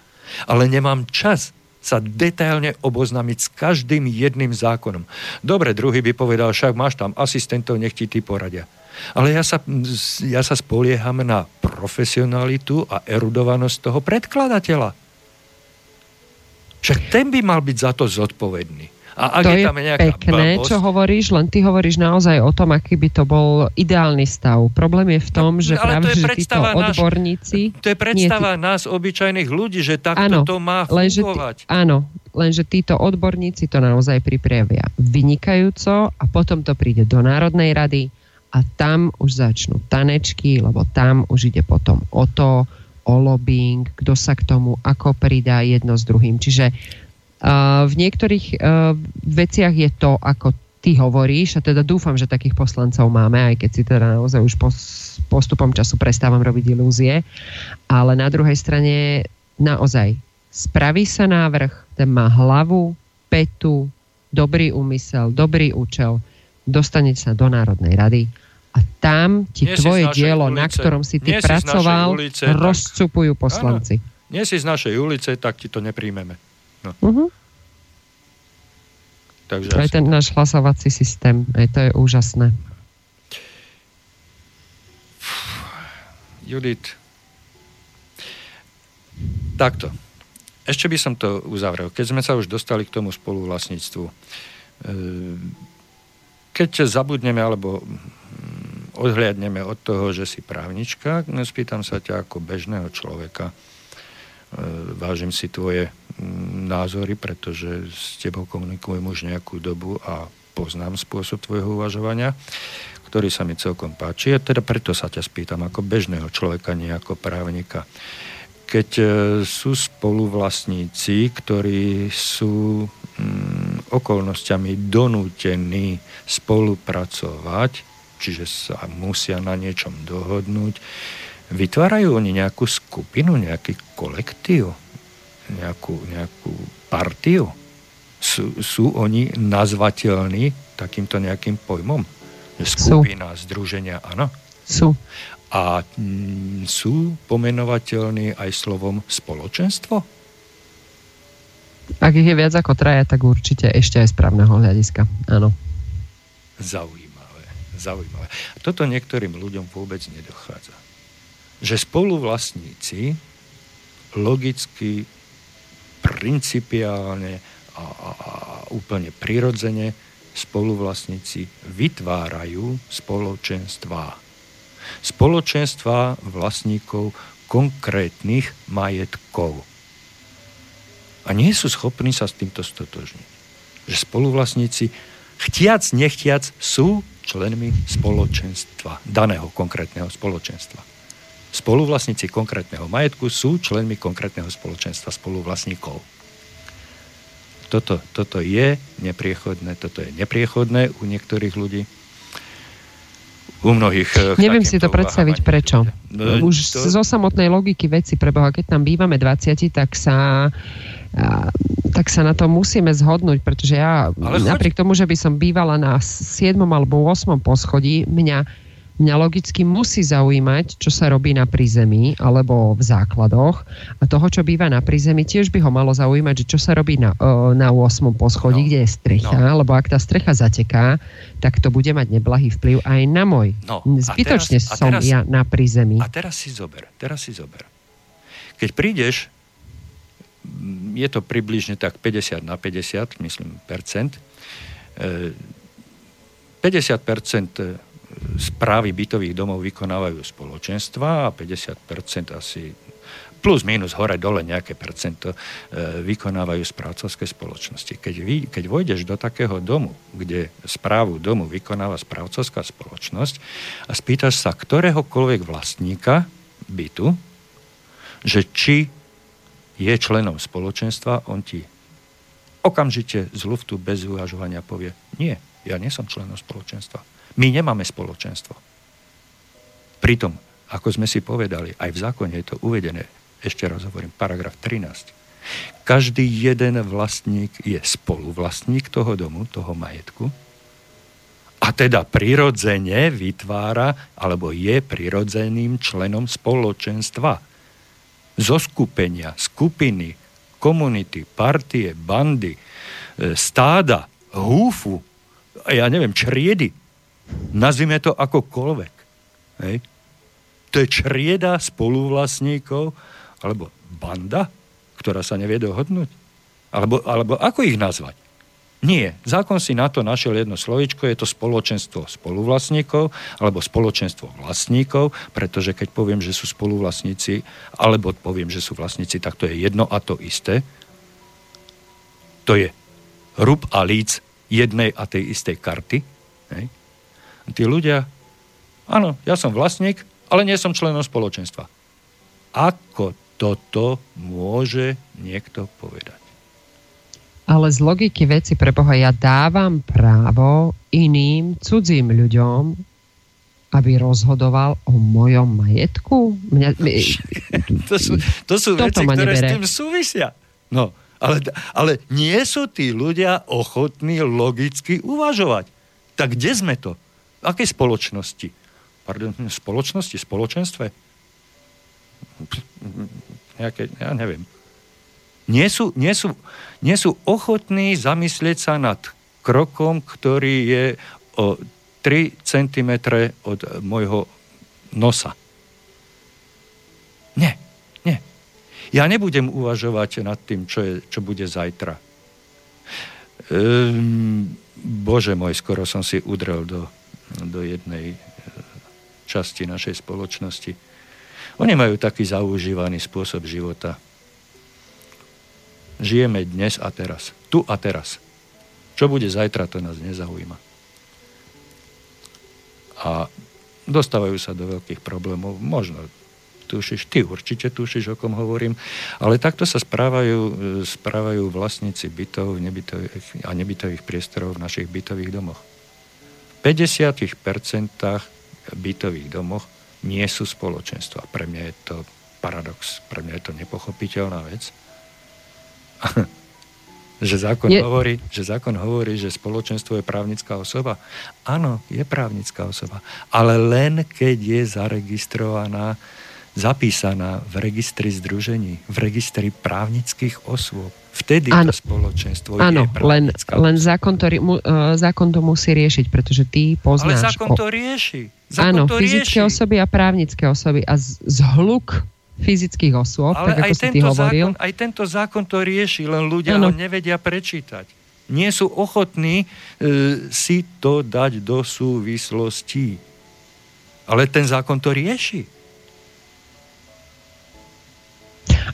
ale nemám čas sa detailne oboznámiť s každým jedným zákonom. Dobre, druhý by povedal, však máš tam asistentov, nech ti tí poradia. Ale ja sa spolieham na profesionalitu a erudovanosť toho predkladateľa. Však ten by mal byť za to zodpovedný. A to je pekné, čo hovoríš, len ty hovoríš naozaj o tom, aký by to bol ideálny stav. Problém je v tom, že práve že títo odborníci... To je predstava nás, obyčajných ľudí, že takto to má fungovať. Áno, lenže títo odborníci to naozaj pripravia vynikajúco a potom to príde do Národnej rady a tam už začnú tanečky, lebo tam už ide potom o to, o lobbying, kto sa k tomu ako pridá jedno s druhým. Čiže v niektorých veciach je to, ako ty hovoríš, a teda dúfam, že takých poslancov máme, aj keď si teda naozaj už postupom času prestávam robiť ilúzie, ale na druhej strane naozaj spraví sa návrh, ten má hlavu, petu, dobrý úmysel, dobrý účel, dostane sa do Národnej rady a tam ti tvoje dielo, na ktorom si ty pracoval, rozcupujú poslanci. Nie si z našej ulice, tak ti to nepríjmeme. No. Uh-huh. Takže aj ten náš hlasovací systém, aj to je úžasné. Judit, takto. Ešte by som to uzavrel. Keď sme sa už dostali k tomu spoluvlastníctvu, keď zabudneme alebo odhliadneme od toho, že si právnička, spýtam sa ťa ako bežného človeka. Vážim si tvoje názory, pretože s tebou komunikujem už nejakú dobu a poznám spôsob tvojho uvažovania, ktorý sa mi celkom páči. A teda preto sa ťa spýtam ako bežného človeka, nie ako právnika. Keď sú spoluvlastníci, ktorí sú okolnostiami donútení spolupracovať, čiže sa musia na niečom dohodnúť, vytvárajú oni nejakú skupinu, nejaký kolektív, nejakú partiu? Sú oni nazvateľní takýmto nejakým pojmom? Skupina, združenia, áno? Sú. A sú pomenovateľní aj slovom spoločenstvo? Ak ich je viac ako traja, tak určite ešte aj z právneho hľadiska, áno. Zaujímavé. Toto niektorým ľuďom vôbec nedochádza. Že spoluvlastníci logicky, principiálne a úplne prirodzene spoluvlastníci vytvárajú spoločenstvá vlastníkov konkrétnych majetkov. A nie sú schopní sa s týmto stotožniť. Že spoluvlastníci chtiac, nechtiac sú členmi spoločenstva, daného konkrétneho spoločenstva. Spoluvlastníci konkrétneho majetku sú členmi konkrétneho spoločenstva spoluvlastníkov. Toto je nepriechodné, u niektorých ľudí. U mnohých... Neviem si to predstaviť, prečo. Už zo samotnej logiky veci preboha, keď tam bývame 20, tak sa na to musíme zhodnúť, pretože ja napriek tomu, že by som bývala na 7. alebo 8. poschodí, Mňa logicky musí zaujímať, čo sa robí na prízemí alebo v základoch a toho, čo býva na prízemí, tiež by ho malo zaujímať, že čo sa robí na 8. poschodí, kde je strecha, lebo ak tá strecha zateká, tak to bude mať neblahý vplyv aj na môj. Zbytočne teraz ja na prízemí. A teraz si zober. Keď prídeš, je to približne tak 50/50, myslím, percent. 50% správy bytových domov vykonávajú spoločenstva a 50% asi plus minus hore dole nejaké percento vykonávajú správcovské spoločnosti. Keď vojdeš do takého domu, kde správu domu vykonáva správcovská spoločnosť a spýtaš sa ktoréhokoľvek vlastníka bytu, že či je členom spoločenstva, on ti okamžite z luftu bez uvažovania povie, nie, ja nie som členom spoločenstva. My nemáme spoločenstvo. Pritom, ako sme si povedali, aj v zákone je to uvedené, ešte raz hovorím, paragraf 13. Každý jeden vlastník je spoluvlastník toho domu, toho majetku a teda prirodzene vytvára, alebo je prirodzeným členom spoločenstva. zoskupenia, skupiny, komunity, partie, bandy, stáda, húfu, ja neviem, čriedy. Nazvime to akokoľvek. Hej. To je črieda spoluvlastníkov alebo banda, ktorá sa nevie dohodnúť. Alebo ako ich nazvať? Nie. Zákon si na to našiel jedno slovičko, je to spoločenstvo spoluvlastníkov alebo spoločenstvo vlastníkov, pretože keď poviem, že sú spoluvlastníci alebo poviem, že sú vlastníci, tak to je jedno a to isté. To je rub a líc jednej a tej istej karty. Hej. Tí ľudia, áno, ja som vlastník, ale nie som členom spoločenstva. Ako toto môže niekto povedať? Ale z logiky veci pre Boha, ja dávam právo iným cudzím ľuďom, aby rozhodoval o mojom majetku? To sú veci, ktoré s tým súvisia. No, ale nie sú tí ľudia ochotní logicky uvažovať. Tak kde sme to? V akej spoločnosti? Pardon, spoločnosti? Spoločenstve? Ja neviem. Nie sú ochotní zamyslieť sa nad krokom, ktorý je o 3 cm od môjho nosa. Nie. Ja nebudem uvažovať nad tým, čo bude zajtra. Bože môj, skoro som si udrel do jednej časti našej spoločnosti. Oni majú taký zaužívaný spôsob života. Žijeme dnes a teraz. Tu a teraz. Čo bude zajtra, to nás nezaujíma. A dostávajú sa do veľkých problémov. Možno tušíš, ty určite tušíš, o kom hovorím, ale takto sa správajú vlastníci bytov a nebytových priestorov v našich bytových domoch. V 50% bytových domoch nie sú spoločenstva. Pre mňa je to paradox, pre mňa je to nepochopiteľná vec. Že zákon hovorí, že spoločenstvo je právnická osoba. Áno, je právnická osoba, ale len keď je zaregistrovaná, zapísaná v registri združení, v registri právnických osôb. Vtedy to spoločenstvo je právnická osoba. Len zákon to musí riešiť, pretože ty poznáš... Ale zákon to rieši. Fyzické osoby a právnické osoby a zhluk fyzických osôb, ale tak ako si ty hovoril. Ale aj tento zákon to rieši, len ľudia ho nevedia prečítať. Nie sú ochotní si to dať do súvislostí. Ale ten zákon to rieši.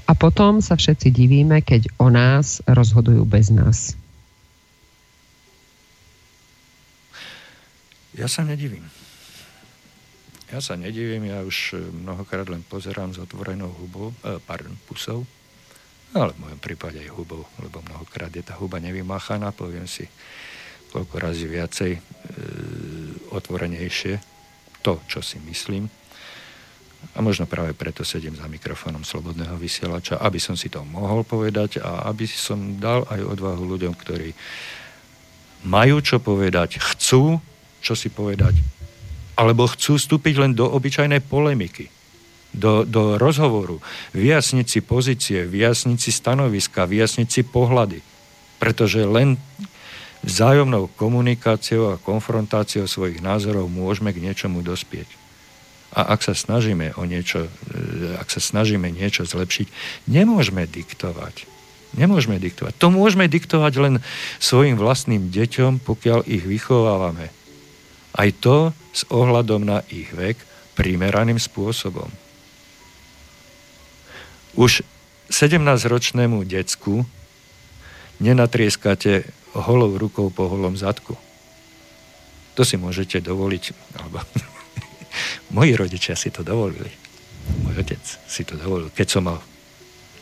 A potom sa všetci divíme, keď o nás rozhodujú bez nás. Ja sa nedivím, ja už mnohokrát len pozerám s otvorenou pusou, ale v mojom prípade aj hubou, lebo mnohokrát je tá huba nevymáchaná, poviem si, koľko razy viacej otvorenejšie to, čo si myslím. A možno práve preto sedím za mikrofónom slobodného vysielača, aby som si to mohol povedať a aby som dal aj odvahu ľuďom, ktorí majú čo povedať, chcú čo si povedať, alebo chcú vstúpiť len do obyčajnej polemiky, do rozhovoru, vyjasniť si pozície, vyjasniť si stanoviska, vyjasniť si pohľady. Pretože len vzájomnou komunikáciou a konfrontáciou svojich názorov môžeme k niečomu dospieť. A ak sa snažíme niečo zlepšiť, nemôžeme diktovať. To môžeme diktovať len svojim vlastným deťom, pokiaľ ich vychovávame. Aj to s ohľadom na ich vek primeraným spôsobom. Už 17-ročnému decku nenatrieskate holou rukou po holom zadku. To si môžete dovoliť, alebo moji rodičia si to dovolili. Môj otec si to dovolil, keď som mal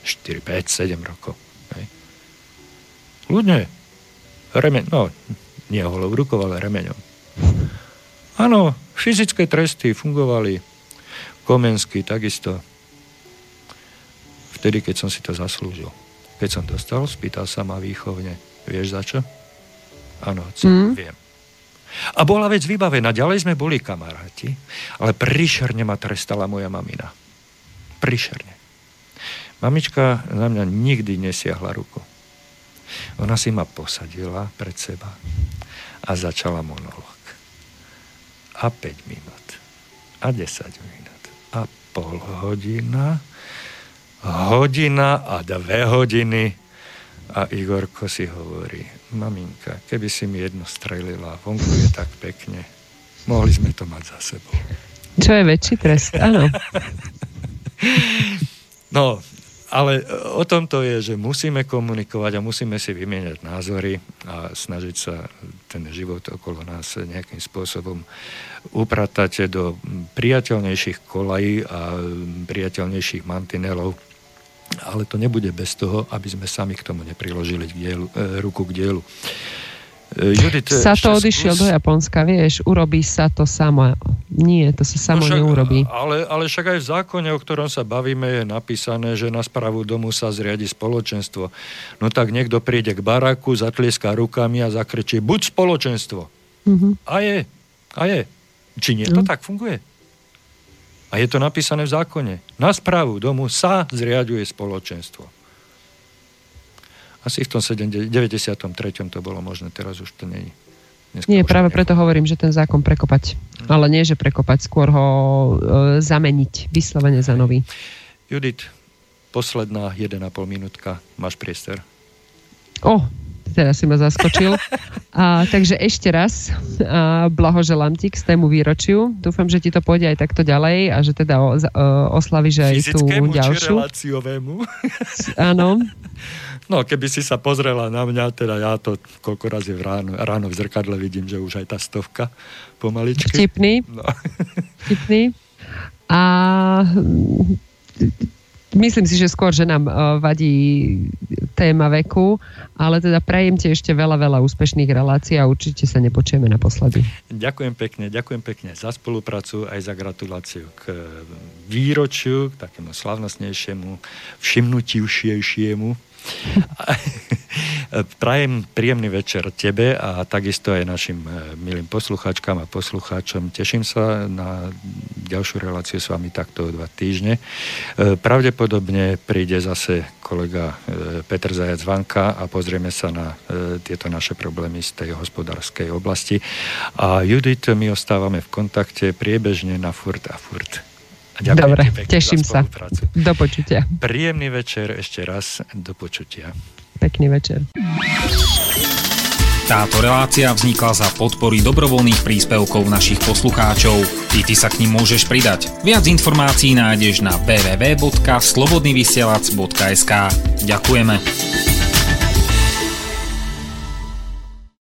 4, 5, 7 rokov. Hej. Ľudne, nie holou rukou, ale remeňom. Áno, fyzické tresty fungovali. Komenský takisto. Vtedy, keď som si to zaslúžil. Keď som dostal, spýtal sa ma výchovne. Vieš za čo? Áno, viem. A bola vec vybavená. Ďalej sme boli kamaráti, ale príšerne ma trestala moja mamina. Mamička na mňa nikdy nesiahla ruku. Ona si ma posadila pred seba a začala monológ. A 5 minút, a 10 minút, a pol hodina, hodina a 2 hodiny. A Igorko si hovorí, maminka, keby si mi jedno strelila, vonku je tak pekne, mohli sme to mať za sebou. Čo je väčší trest, áno. No, ale o tom to je, že musíme komunikovať a musíme si vymieňať názory a snažiť sa ten život okolo nás nejakým spôsobom upratať do priateľnejších kolají a priateľnejších mantinelov. Ale to nebude bez toho, aby sme sami k tomu nepriložili ruku k dielu. Sato odišiel do Japonska, vieš, urobí sa to samo. Nie, to sa samo neurobí. Ale však aj v zákone, o ktorom sa bavíme, je napísané, že na správu domu sa zriadi spoločenstvo. No tak niekto príde k baraku, zatlieska rukami a zakričí, buď spoločenstvo. Uh-huh. A je. Či nie, to tak funguje. A je to napísané v zákone. Na správu domu sa zriaďuje spoločenstvo. Asi v tom 93. to bolo možné, teraz už to nie je. Nie, práve preto hovorím, že ten zákon prekopať. Ale nie, že prekopať, skôr ho zameniť, vyslovene za nový. Judit, posledná 1,5 minútka, máš priestor. Teraz si ma zaskočil. Takže ešte raz blahoželám ti k stému výročiu. Dúfam, že ti to pôjde aj takto ďalej a že teda oslavíš aj tú ďalšiu. Fyzickému či relaciovému. Áno. No, keby si sa pozrela na mňa, teda ja to koľko razy ráno v zrkadle vidím, že už aj tá 100 pomaličky. Vtipný. No. Vtipný. A myslím si, že skôr, že nám vadí téma veku, ale teda prajem ti ešte veľa, veľa úspešných relácií a určite sa nepočujeme naposledy. Ďakujem pekne za spoluprácu aj za gratuláciu k výročiu, k takému slavnostnejšiemu, všimnutivšiejšiemu. Prajem príjemný večer tebe a takisto aj našim milým poslucháčkam a poslucháčom. Teším sa na ďalšiu reláciu s vami takto 2 týždne. Pravdepodobne príde zase kolega Peter Zajac-Vanka a pozrieme sa na tieto naše problémy z tej hospodárskej oblasti. A Judit, my ostávame v kontakte priebežne na furt a furt. Dobre, teším sa. Do počutia. Príjemný večer ešte raz. Do počutia. Pekný večer. Táto relácia vznikla za podpory dobrovoľných príspevkov našich poslucháčov. Ty sa k nim môžeš pridať. Viac informácií nájdeš na www.slobodnyvysielac.sk. Ďakujeme.